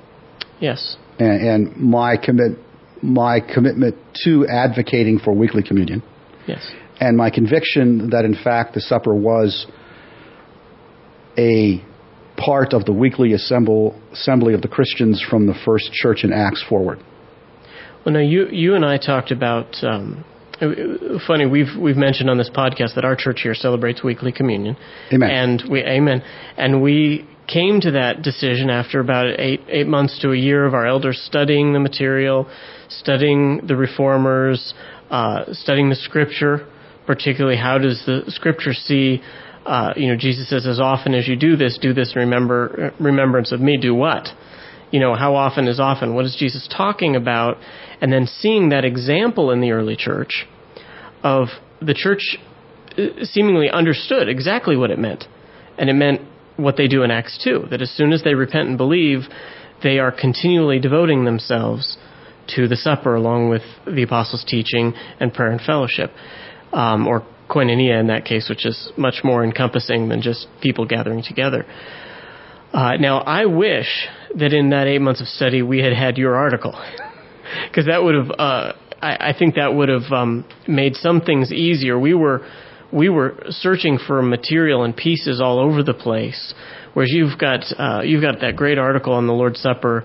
Yes. And my commitment to advocating for weekly communion. Yes. And my conviction that, in fact, the supper was a part of the weekly assembly of the Christians from the first church in Acts forward. Well, now, you and I talked about... funny, we've mentioned on this podcast that our church here celebrates weekly communion. Amen. And we came to that decision after about eight months to a year of our elders studying the material, studying the Reformers, studying the Scripture, particularly how does the Scripture see, Jesus says, as often as you do this in remembrance of me, do what? How often is often? What is Jesus talking about? And then seeing that example in the early church of the church seemingly understood exactly what it meant. And it meant what they do in Acts 2, that as soon as they repent and believe, they are continually devoting themselves to the supper along with the apostles' teaching and prayer and fellowship, or koinonia in that case, which is much more encompassing than just people gathering together. Now, I wish that in that 8 months of study we had your article, because that would have, I think that would have made some things easier. We were searching for material and pieces all over the place, whereas you've got that great article on the Lord's Supper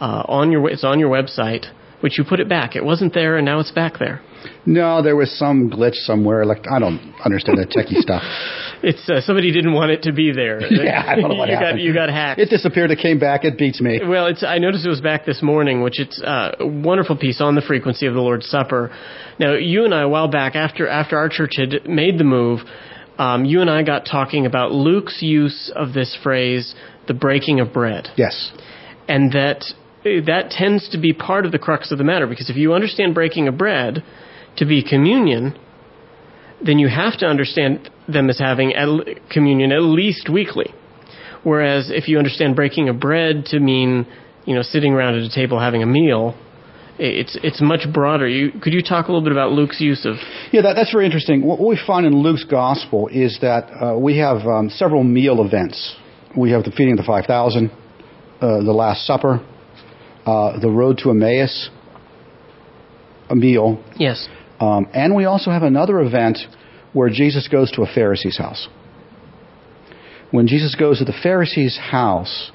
it's on your website, which you put it back. It wasn't there, and now it's back there. No, there was some glitch somewhere. Like I don't understand that techie stuff. It's somebody didn't want it to be there. Yeah, I don't know what happened. You got hacked. It disappeared. It came back. It beats me. Well, I noticed it was back this morning, which it's a wonderful piece on the frequency of the Lord's Supper. Now, you and I, a while back, after our church had made the move, you and I got talking about Luke's use of this phrase, the breaking of bread. Yes. And that tends to be part of the crux of the matter, because if you understand breaking of bread to be communion, then you have to understand them as having communion at least weekly. Whereas if you understand breaking of bread to mean, sitting around at a table having a meal, it's much broader. Could you talk a little bit about Luke's use of... Yeah, that's very interesting. What we find in Luke's gospel is that we have several meal events. We have the feeding of the 5,000, the Last Supper, the road to Emmaus, a meal. Yes. And we also have another event where Jesus goes to a Pharisee's house. When Jesus goes to the Pharisee's house,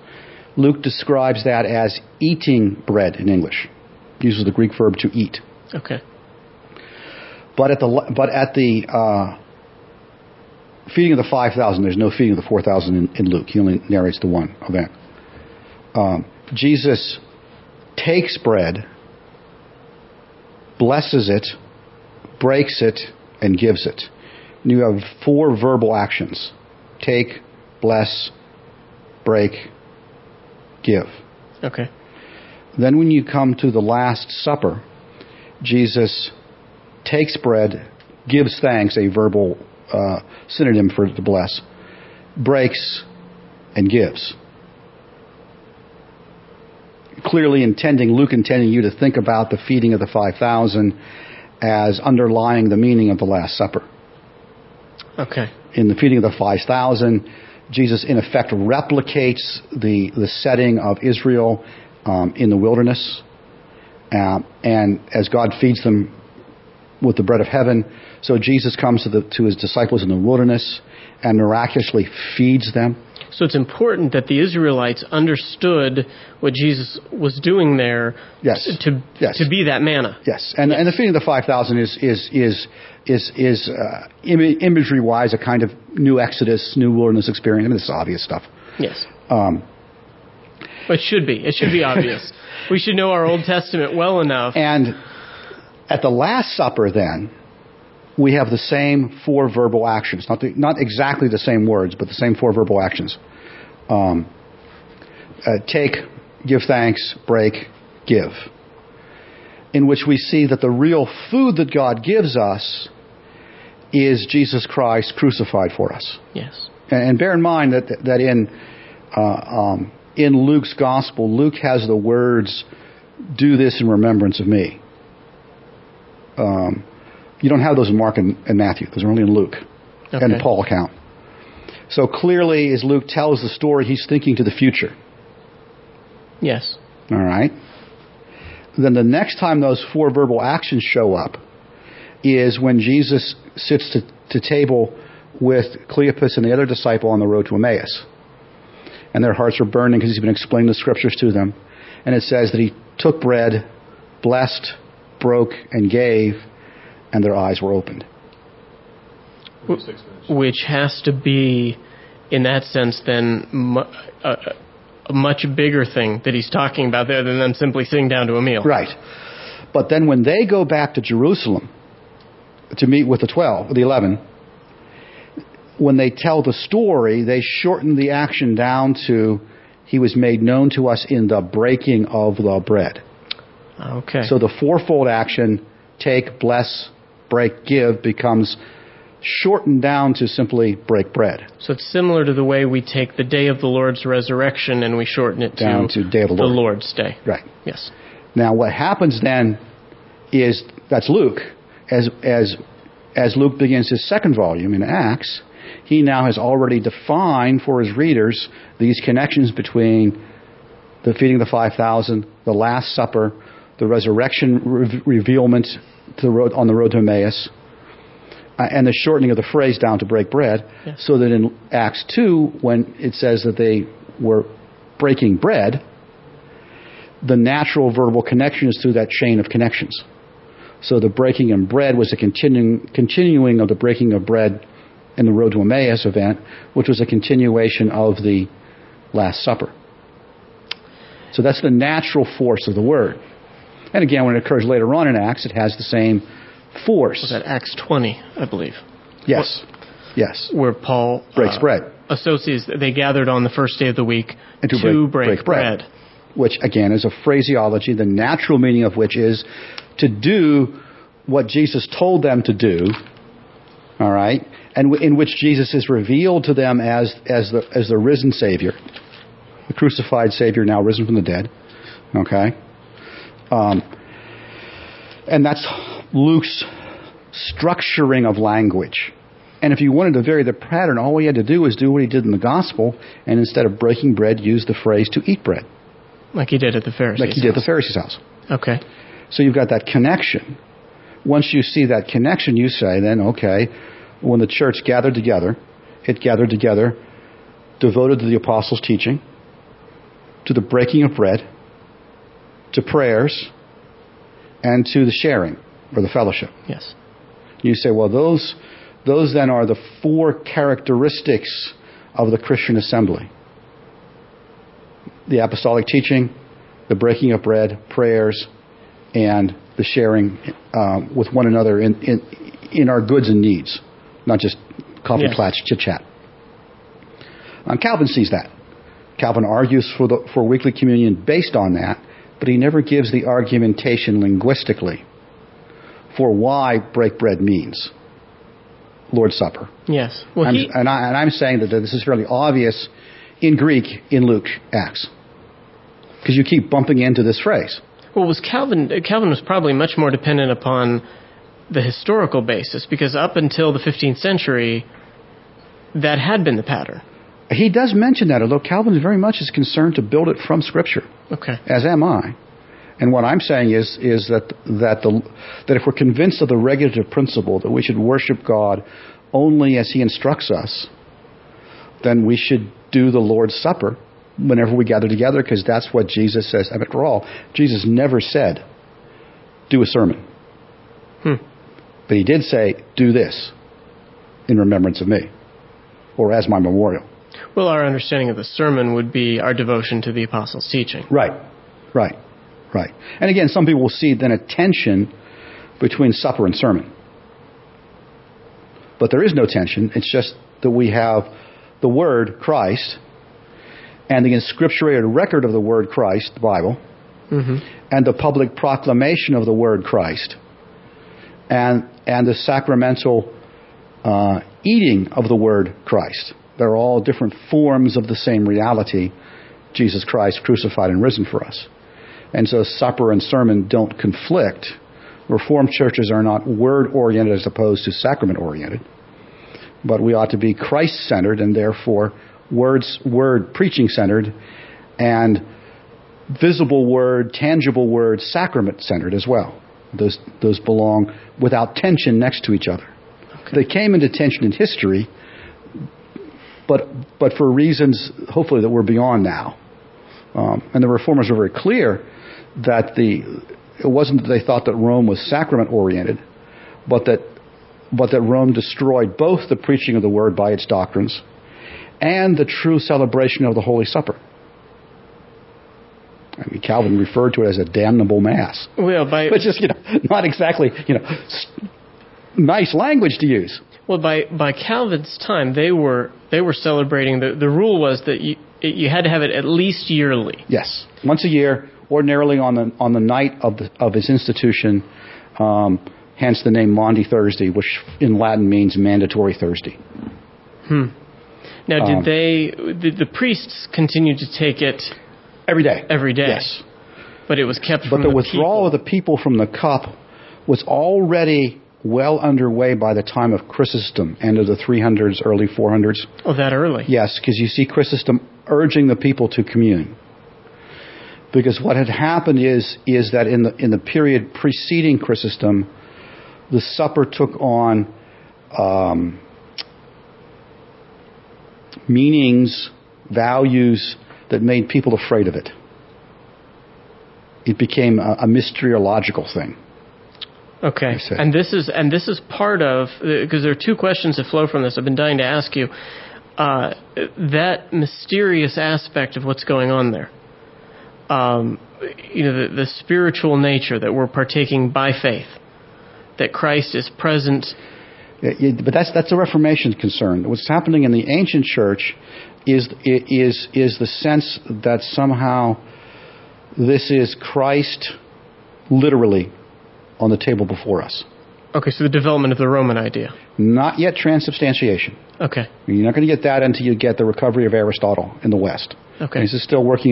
Luke describes that as eating bread in English. He uses the Greek verb to eat. Okay. But at the feeding of the 5,000, there's no feeding of the 4,000 in Luke. He only narrates the one event. Jesus takes bread, blesses it, breaks it, and gives it. And you have four verbal actions. Take, bless, break, give. Okay. Then when you come to the Last Supper, Jesus takes bread, gives thanks, a verbal synonym for to bless, breaks, and gives. Clearly intending, Luke intending you to think about the feeding of the 5,000 as underlying the meaning of the Last Supper. Okay. In the feeding of the 5,000, Jesus in effect replicates the setting of Israel in the wilderness. And as God feeds them with the bread of heaven, so Jesus comes to his disciples in the wilderness and miraculously feeds them. So it's important that the Israelites understood what Jesus was doing there. Yes. To be that manna. Yes, and yes. And the feeding of the 5,000 is imagery wise a kind of new Exodus, new wilderness experience. I mean, this is obvious stuff. Yes. But it should be. It should be obvious. We should know our Old Testament well enough. And at the Last Supper, then, we have the same four verbal actions. Not exactly the same words, but the same four verbal actions. Take, give thanks, break, give. In which we see that the real food that God gives us is Jesus Christ crucified for us. Yes. And bear in mind that in Luke's gospel, Luke has the words, "Do this in remembrance of me." You don't have those in Mark and Matthew. Those are only in Luke and the Paul account. So clearly, as Luke tells the story, he's thinking to the future. Yes. All right. Then the next time those four verbal actions show up is when Jesus sits to table with Cleopas and the other disciple on the road to Emmaus. And their hearts are burning because he's been explaining the scriptures to them. And it says that he took bread, blessed, broke, and gave, and their eyes were opened. Which has to be, in that sense, then, a much bigger thing that he's talking about there than them simply sitting down to a meal. Right. But then when they go back to Jerusalem to meet with the 11, when they tell the story, they shorten the action down to, he was made known to us in the breaking of the bread. Okay. So the fourfold action, take, bless, break, give, becomes shortened down to simply break bread. So it's similar to the way we take the day of the Lord's resurrection and we shorten it down to day of the Lord's day. Right. Yes. Now what happens then is, that's Luke, as Luke begins his second volume in Acts, he now has already defined for his readers these connections between the feeding of the 5,000, the Last Supper, the resurrection revealment on the road to Emmaus, and the shortening of the phrase down to break bread, yes. So that in Acts 2, when it says that they were breaking bread, the natural verbal connection is through that chain of connections. So the breaking of bread was a continuing of the breaking of bread in the road to Emmaus event, which was a continuation of the Last Supper. So that's the natural force of the word. And again, when it occurs later on in Acts, it has the same force. Was that Acts 20, I believe? Yes. Yes. Where Paul breaks bread. Associates, they gathered on the first day of the week to break bread. Which, again, is a phraseology, the natural meaning of which is to do what Jesus told them to do, all right, and in which Jesus is revealed to them as the risen Savior, the crucified Savior now risen from the dead, okay? And that's Luke's structuring of language. And if you wanted to vary the pattern, all he had to do was do what he did in the Gospel, and instead of breaking bread, use the phrase to eat bread. Like he did at the Pharisees' house. Okay. So you've got that connection. Once you see that connection, you say then, okay, when the church gathered together, it gathered together, devoted to the apostles' teaching, to the breaking of bread, to prayers, and to the sharing or the fellowship. Yes. You say, well, those then are the four characteristics of the Christian assembly. The apostolic teaching, the breaking of bread, prayers, and the sharing with one another in our goods and needs, not just coffee plats, chit-chat. Calvin sees that. Calvin argues for weekly communion based on that, but he never gives the argumentation linguistically. for why break bread means. Lord's Supper. Yes. Well, I'm saying that this is fairly obvious in Greek in Luke, Acts. Because you keep bumping into this phrase. Well, was Calvin was probably much more dependent upon the historical basis, because up until the 15th century, that had been the pattern. He does mention that, although Calvin very much is concerned to build it from Scripture. Okay. As am I. And what I'm saying is that if we're convinced of the regulative principle that we should worship God only as He instructs us, then we should do the Lord's Supper whenever we gather together, because that's what Jesus says. After all, Jesus never said, do a sermon. But He did say, do this in remembrance of me, or as my memorial. Well, our understanding of the sermon would be our devotion to the apostles' teaching. Right. And again, some people will see then a tension between supper and sermon. But there is no tension. It's just that we have the Word, Christ, and the inscripturated record of the Word Christ, the Bible, and the public proclamation of the Word Christ, and the sacramental eating of the Word Christ. They're all different forms of the same reality, Jesus Christ crucified and risen for us. And so supper and sermon don't conflict. Reformed churches are not word-oriented as opposed to sacrament-oriented. But we ought to be Christ-centered and therefore word preaching-centered, and visible word, tangible word, sacrament-centered as well. Those belong without tension next to each other. Okay. They came into tension in history, but for reasons hopefully that we're beyond now. And the Reformers were very clear that it wasn't that they thought that Rome was sacrament-oriented, but that Rome destroyed both the preaching of the Word by its doctrines and the true celebration of the Holy Supper. I mean, Calvin referred to it as a damnable mass. Well, which is not exactly nice language to use. Well, by Calvin's time, they were celebrating. The rule was that you had to have it at least yearly. Yes, once a year, ordinarily on the night of his institution. Hence the name Maundy Thursday, which in Latin means mandatory Thursday. Now, did the priests continue to take it every day? Every day. Yes, but it was kept. But the withdrawal of the people from the cup was already well underway by the time of Chrysostom, end of the 300s, early 400s. Oh, that early? Yes, because you see Chrysostom urging the people to commune. Because what had happened is that in the period preceding Chrysostom, the supper took on meanings, values that made people afraid of it. It became a mysteriological thing. Okay, and this is part of, because there are two questions that flow from this. I've been dying to ask you that mysterious aspect of what's going on there. The spiritual nature that we're partaking by faith, that Christ is present. But that's a Reformation concern. What's happening in the ancient church is the sense that somehow this is Christ literally on the table before us. Okay, so the development of the Roman idea. Not yet transubstantiation. Okay. You're not going to get that until you get the recovery of Aristotle in the West. Okay. And this is still working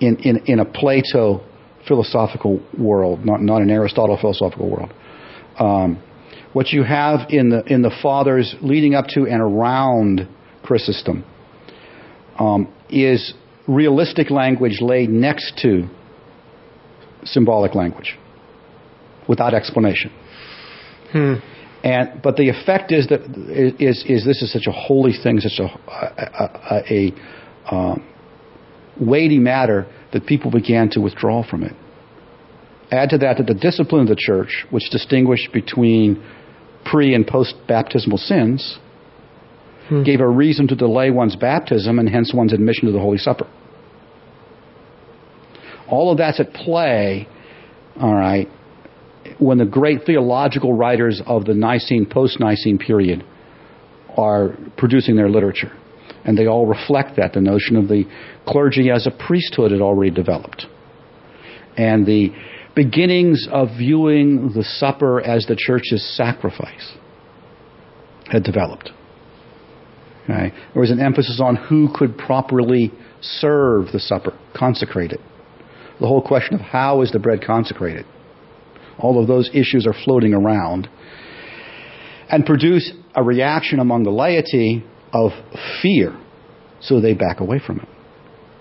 in a Plato philosophical world, not an Aristotle philosophical world. What you have in the fathers leading up to and around Chrysostom is realistic language laid next to symbolic language, without explanation. But the effect is that this is such a holy thing, such a weighty matter, that people began to withdraw from it. Add to that the discipline of the church, which distinguished between pre- and post-baptismal sins, gave a reason to delay one's baptism and hence one's admission to the Holy Supper. All of that's at play, all right, when the great theological writers of the Nicene, post-Nicene period are producing their literature. And they all reflect that. The notion of the clergy as a priesthood had already developed. And the beginnings of viewing the supper as the church's sacrifice had developed. Okay. There was an emphasis on who could properly serve the supper, consecrate it. The whole question of how is the bread consecrated? All of those issues are floating around and produce a reaction among the laity of fear, so they back away from it.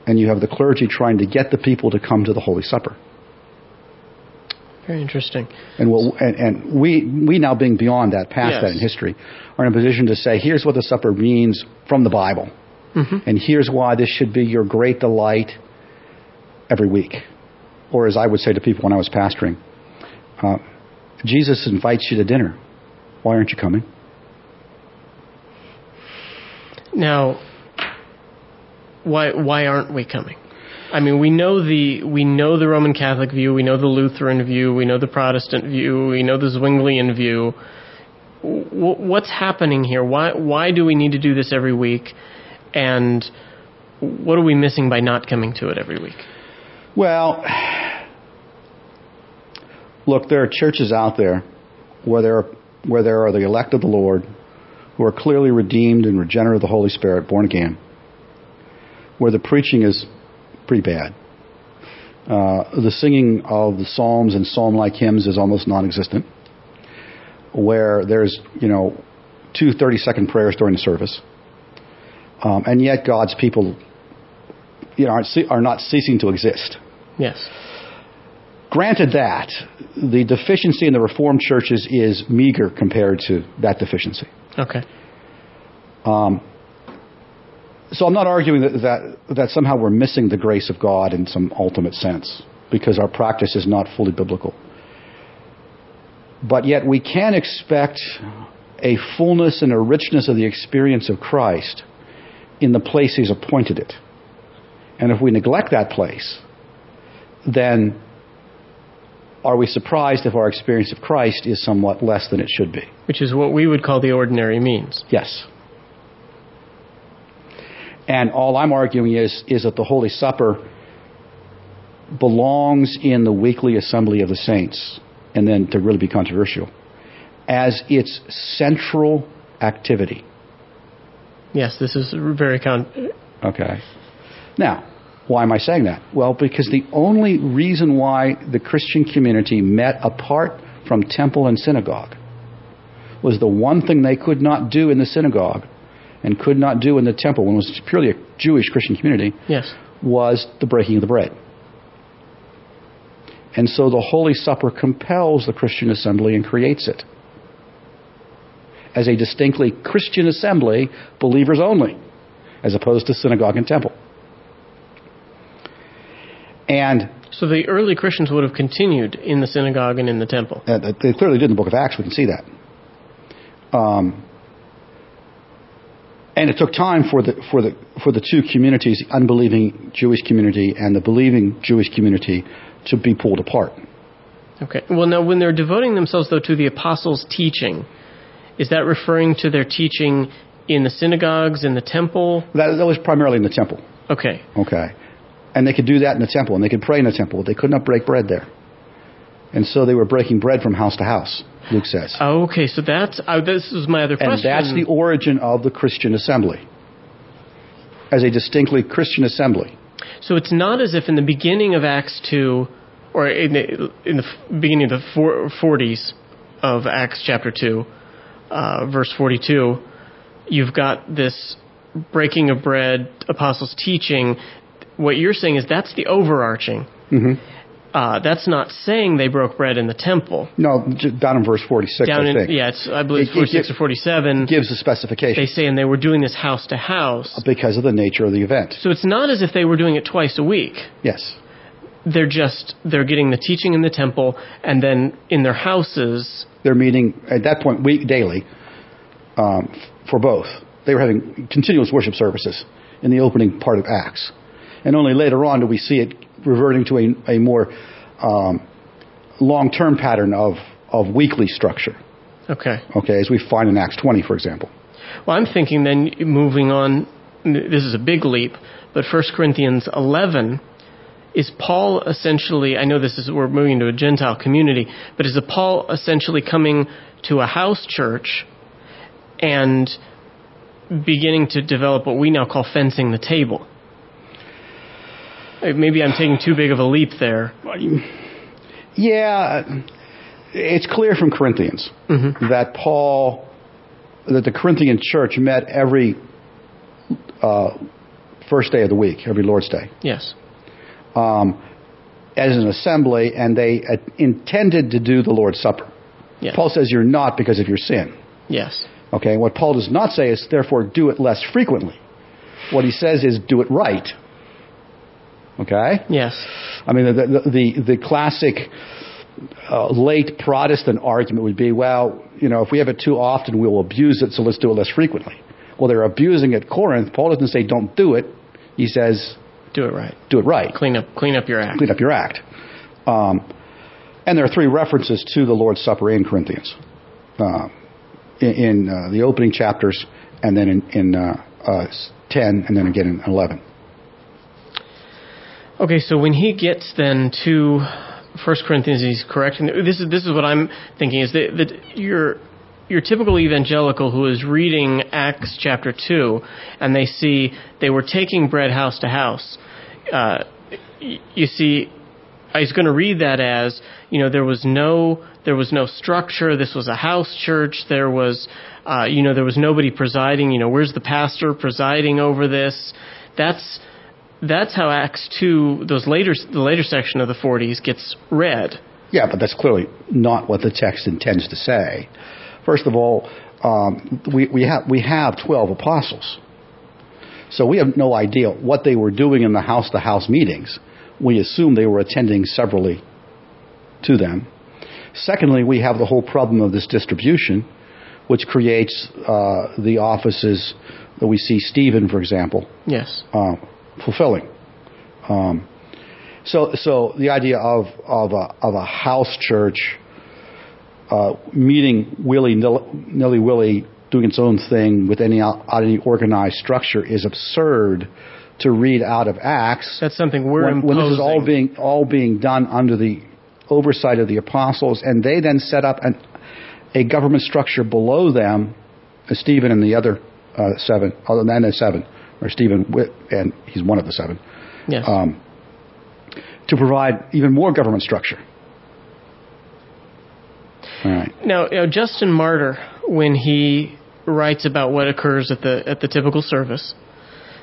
And you have the clergy trying to get the people to come to the Holy Supper. Very interesting. And we now, being beyond that, past that in history, are in a position to say, here's what the supper means from the Bible. Mm-hmm. And here's why this should be your great delight every week. Or as I would say to people when I was pastoring, Jesus invites you to dinner. Why aren't you coming? Now, why aren't we coming? I mean, we know the Roman Catholic view, we know the Lutheran view, we know the Protestant view, we know the Zwinglian view. What's happening here? Why do we need to do this every week? And what are we missing by not coming to it every week? Well, look, there are churches out there where there are the elect of the Lord who are clearly redeemed and regenerate of the Holy Spirit, born again, where the preaching is pretty bad. The singing of the Psalms and psalm-like hymns is almost non-existent, where there's, 2 30-second prayers during the service. And yet God's people are not ceasing to exist. Yes. Granted that, the deficiency in the Reformed churches is meager compared to that deficiency. Okay. So I'm not arguing that somehow we're missing the grace of God in some ultimate sense, because our practice is not fully biblical. But yet we can expect a fullness and a richness of the experience of Christ in the place He's appointed it. And if we neglect that place, then are we surprised if our experience of Christ is somewhat less than it should be? Which is what we would call the ordinary means. Yes. And all I'm arguing is that the Holy Supper belongs in the weekly assembly of the saints, and then to really be controversial, as its central activity. Yes, this is very... Okay. Now, why am I saying that? Well, because the only reason why the Christian community met apart from temple and synagogue was the one thing they could not do in the synagogue and could not do in the temple, when it was purely a Jewish Christian community, yes, was the breaking of the bread. And so the Holy Supper compels the Christian assembly and creates it as a distinctly Christian assembly, believers only, as opposed to synagogue and temple. And so the early Christians would have continued in the synagogue and in the temple. They clearly did in the book of Acts. We can see that. And it took time for the two communities, the unbelieving Jewish community and the believing Jewish community, to be pulled apart. Okay. Well, now, when they're devoting themselves, though, to the apostles' teaching, is that referring to their teaching in the synagogues, in the temple? That was primarily in the temple. Okay. Okay. And they could do that in the temple, and they could pray in the temple, but they could not break bread there. And so they were breaking bread from house to house, Luke says. Oh, okay, so this is my other question. And that's the origin of the Christian assembly, as a distinctly Christian assembly. So it's not as if in the beginning of Acts 2, or in the beginning of the 40s of Acts chapter 2, verse 42, you've got this breaking of bread, apostles' teaching. What you're saying is that's the overarching. Mm-hmm. That's not saying they broke bread in the temple. No, down in verse 46, I think. Yeah, I believe it's 46 or 47. Gives the specification. They say, and they were doing this house to house. Because of the nature of the event. So it's not as if they were doing it twice a week. Yes. They're getting the teaching in the temple, and then in their houses. They're meeting, at that point, daily, for both. They were having continuous worship services in the opening part of Acts. And only later on do we see it reverting to a more long-term pattern of weekly structure. Okay. Okay, as we find in Acts 20, for example. Well, I'm thinking then, moving on, this is a big leap, but 1 Corinthians 11 Is Paul essentially, I know this is, we're moving to a Gentile community, but is Paul essentially coming to a house church and beginning to develop what we now call fencing the table? Maybe I'm taking too big of a leap there. Yeah, it's clear from Corinthians that Paul, that the Corinthian church met every first day of the week, every Lord's Day. Yes. As an assembly, and they intended to do the Lord's Supper. Yes. Paul says you're not because of your sin. Yes. Okay, what Paul does not say is, therefore, do it less frequently. What he says is, do it right. Okay? Yes. I mean, the classic late Protestant argument would be, well, you know, if we have it too often, we will abuse it, so let's do it less frequently. Well, they're abusing at Corinth. Paul doesn't say, don't do it. He says... do it right. Do it right. Clean up your act. Clean up your act. And there are three references to the Lord's Supper in Corinthians. In the opening chapters, and then in 10, and then again in 11. Okay, so when he gets then to 1 Corinthians, he's correcting. This is what I'm thinking, is that your typical evangelical who is reading Acts chapter 2, and they see they were taking bread house to house. You see, I was going to read that as, you know, there was no structure. This was a house church. There was, there was nobody presiding. You know, where's the pastor presiding over this? That's how Acts 2, the later section of the 40s gets read. Yeah, but that's clearly not what the text intends to say. First of all, we have 12 apostles, so we have no idea what they were doing in the house-to-house meetings. We assume they were attending severally to them. Secondly, we have the whole problem of this distribution, which creates the offices that we see Stephen, for example, yes, fulfilling. So the idea of a house church meeting nilly-willy, doing its own thing with any organized structure is absurd to read out of Acts. That's something we're imposing. When this is all being done under the oversight of the apostles, and they then set up a government structure below them, Stephen and the other seven, other than the seven, or Stephen, and he's one of the seven, yes, to provide even more government structure. All right. Now, Justin Martyr, when he writes about what occurs at the typical service,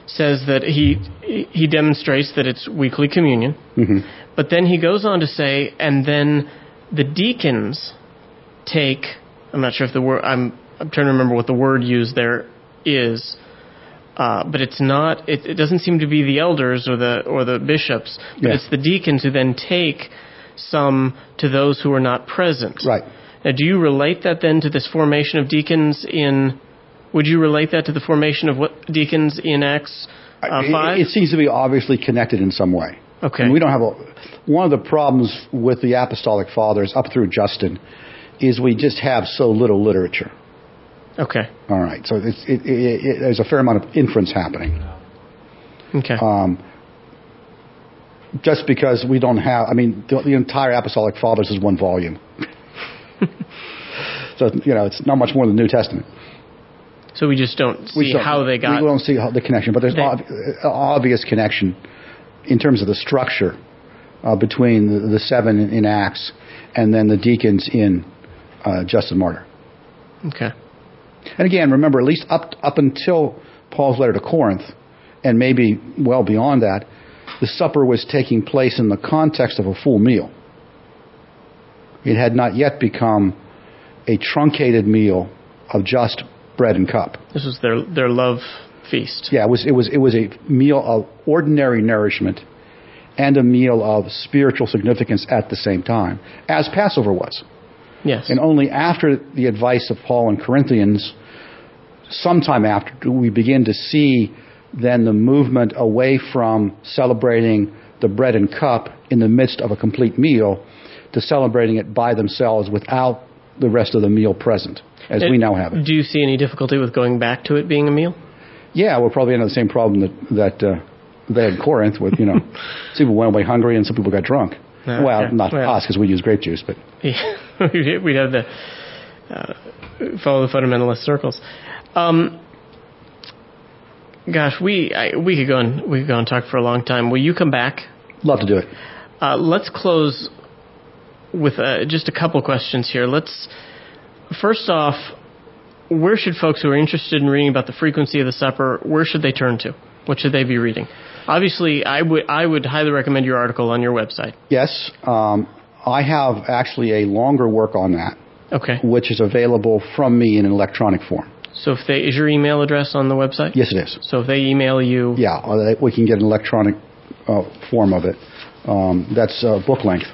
says that he demonstrates that it's weekly communion, but then he goes on to say, and then the deacons take, I'm not sure if the word, I'm trying to remember what the word used there is, but it's not, it doesn't seem to be the elders or the bishops, but yeah, it's the deacons who then take some to those who are not present. Right. Now, do you relate that then to this formation of deacons in? Would you relate that to the formation of what deacons in Acts 5? It seems to be obviously connected in some way. Okay. And we don't have one of the problems with the Apostolic Fathers up through Justin is we just have so little literature. Okay. All right. So there's a fair amount of inference happening. Okay. Just because we don't have, the entire Apostolic Fathers is one volume. So, it's not much more than the New Testament. So we just don't see how they got... We don't see the connection, but there's an obvious connection in terms of the structure between the seven in Acts and then the deacons in Justin Martyr. Okay. And again, remember, at least up until Paul's letter to Corinth, and maybe well beyond that, the supper was taking place in the context of a full meal. It had not yet become a truncated meal of just bread and cup. This was their love feast. Yeah, it was a meal of ordinary nourishment and a meal of spiritual significance at the same time, as Passover was. Yes. And only after the advice of Paul and Corinthians, sometime after, do we begin to see then the movement away from celebrating the bread and cup in the midst of a complete meal to celebrating it by themselves without the rest of the meal present, as we now have it. Do you see any difficulty with going back to it being a meal? Yeah, we're probably under the same problem that they had Corinth with, you know, some people went away hungry and some people got drunk. Yeah, well, yeah. Not us because we use grape juice, but yeah, we'd have to follow the fundamentalist circles. Gosh, we could go and talk for a long time. Will you come back? Love to do it. Let's close with just a couple questions here. Let's first off, where should folks who are interested in reading about the frequency of the supper, where should they turn to? What should they be reading? Obviously, I would highly recommend your article on your website. Yes, I have actually a longer work on that. Okay. Which is available from me in an electronic form. So if is your email address on the website? Yes, it is. So if they email you... Yeah, we can get an electronic form of it. That's book length.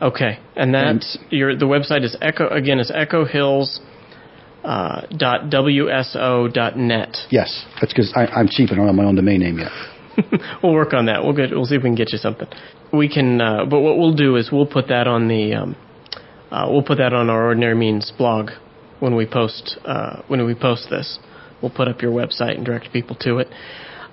Okay. And the website is echohills.wso.net. Yes, that's because I'm cheap and I don't have my own domain name yet. We'll work on that. We'll see if we can get you something. We can, but what we'll do is we'll put that on the... we'll put that on our Ordinary Means blog when we post this. We'll put up your website and direct people to it.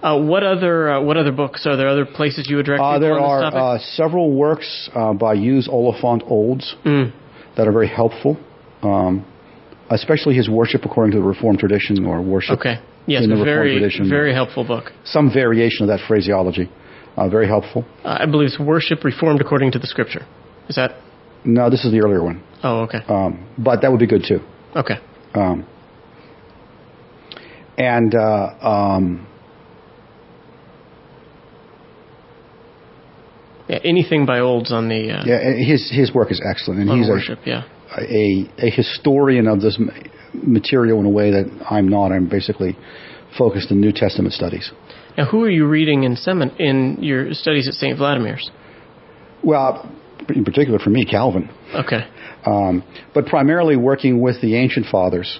What other books? Are there other places you would direct people to on this topic? There are several works by Hughes Oliphant Olds that are very helpful, especially his Worship According to the Reformed Tradition, or Worship in the Reformed Tradition. Okay, yes, very helpful book. Some variation of that phraseology. Very helpful. I believe it's Worship Reformed According to the Scripture. Is that... No, this is the earlier one. Oh, okay. But that would be good, too. Okay. Anything by Olds on the... his work is excellent. And he's worship, a historian of this material in a way that I'm not. I'm basically focused in New Testament studies. Now, who are you reading in your studies at St. Vladimir's? Well... in particular for me, Calvin. Okay. But primarily working with the ancient fathers,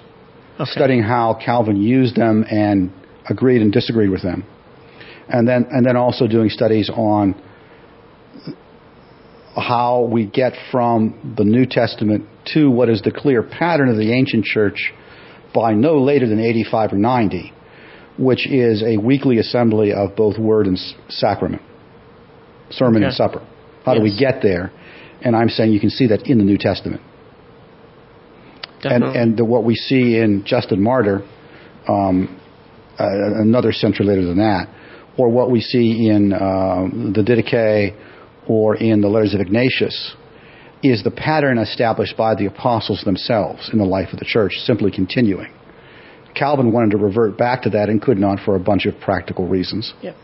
studying how Calvin used them and agreed and disagreed with them. And then also doing studies on how we get from the New Testament to what is the clear pattern of the ancient church by no later than 85 or 90, which is a weekly assembly of both word and sacrament, sermon and supper. How do we get there? And I'm saying you can see that in the New Testament. Definitely. And what we see in Justin Martyr, another century later than that, or what we see in the Didache or in the letters of Ignatius, is the pattern established by the apostles themselves in the life of the church, simply continuing. Calvin wanted to revert back to that and could not for a bunch of practical reasons. Yep.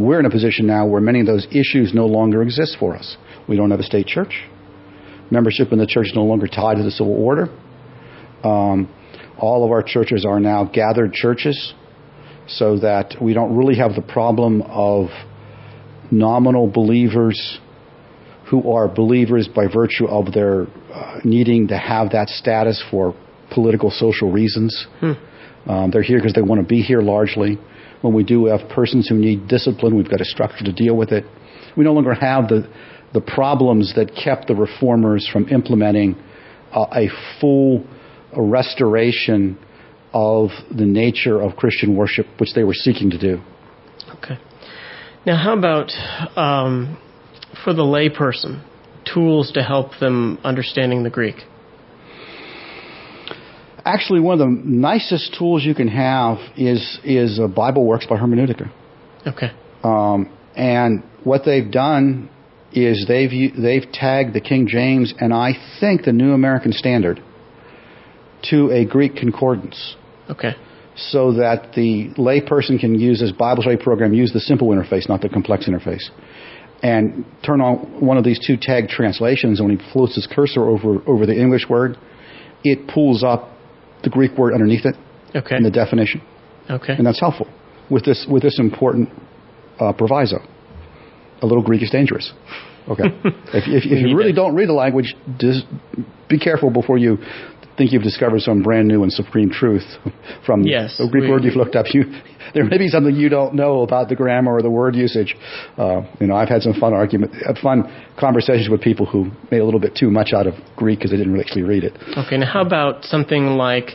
We're in a position now where many of those issues no longer exist for us. We don't have a state church. Membership in the church is no longer tied to the civil order. All of our churches are now gathered churches, so that we don't really have the problem of nominal believers who are believers by virtue of their needing to have that status for political, social reasons. They're here because they want to be here largely. When we do have persons who need discipline, we've got a structure to deal with it. We no longer have the problems that kept the reformers from implementing a full restoration of the nature of Christian worship, which they were seeking to do. Okay. Now, how about for the layperson, tools to help them understanding the Greek? Actually, one of the nicest tools you can have is Bible Works by Hermeneutica. Okay. And what they've done is they've tagged the King James and I think the New American Standard to a Greek concordance. Okay. So that the layperson can use this Bible study program, use the simple interface, not the complex interface, and turn on one of these two tagged translations. And when he floats his cursor over the English word, it pulls up the Greek word underneath it, and the definition, and that's helpful. With this important proviso, a little Greek is dangerous. Okay, if you really don't read the language, just be careful before you think you've discovered some brand new and supreme truth from the Greek word you've looked up. There may be something you don't know about the grammar or the word usage. I've had some fun conversations with people who made a little bit too much out of Greek because they didn't really actually read it. Okay, now how about something like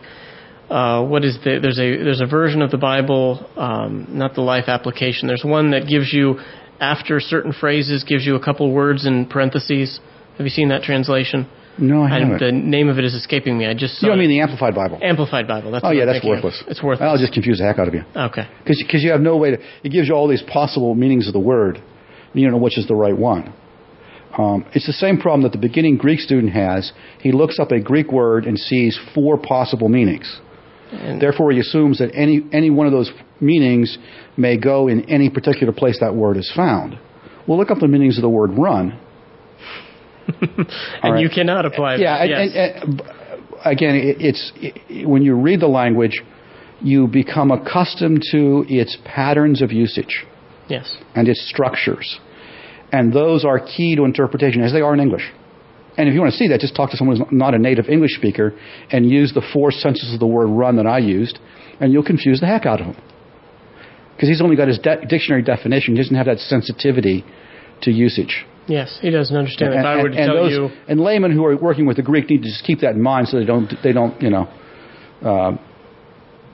There's a version of the Bible, not the Life Application. There's one that gives you, after certain phrases, gives you a couple words in parentheses. Have you seen that translation? No, I haven't. The name of it is escaping me. I just saw. You don't mean the Amplified Bible? Amplified Bible. That's that's worthless. It's worthless. I'll just confuse the heck out of you. Okay. Because you have no way to. It gives you all these possible meanings of the word, and you don't know which is the right one. It's the same problem that the beginning Greek student has. He looks up a Greek word and sees four possible meanings. And therefore, he assumes that any one of those meanings may go in any particular place that word is found. Well, look up the meanings of the word "run." And right. You cannot apply it. Yeah. Yes. Again, when you read the language, you become accustomed to its patterns of usage. Yes. And its structures. And those are key to interpretation, as they are in English. And if you want to see that, just talk to someone who's not a native English speaker and use the four senses of the word "run" that I used, and you'll confuse the heck out of him. Because he's only got his dictionary definition. He doesn't have that sensitivity to usage. Yes, he doesn't understand. If I were to tell you, and laymen who are working with the Greek need to just keep that in mind, so they don't, you know.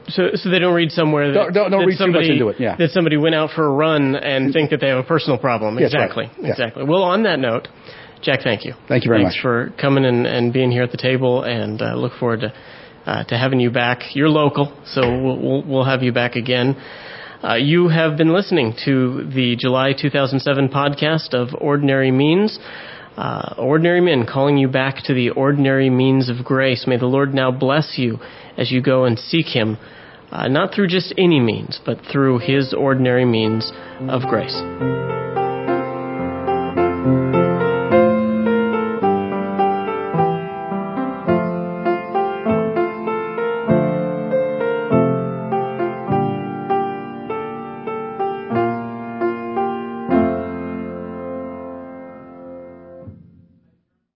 So they don't read somewhere that don't read somebody, too much into it. Yeah. That somebody went out for a run and think that they have a personal problem. Yes, exactly, right. Yeah. Exactly. Well, on that note, Jack, thank you. Thank you very much. Thanks for coming and being here at the table, and look forward to having you back. You're local, so we'll have you back again. You have been listening to the July 2007 podcast of Ordinary Means. Ordinary men calling you back to the ordinary means of grace. May the Lord now bless you as you go and seek Him, not through just any means, but through His ordinary means of grace.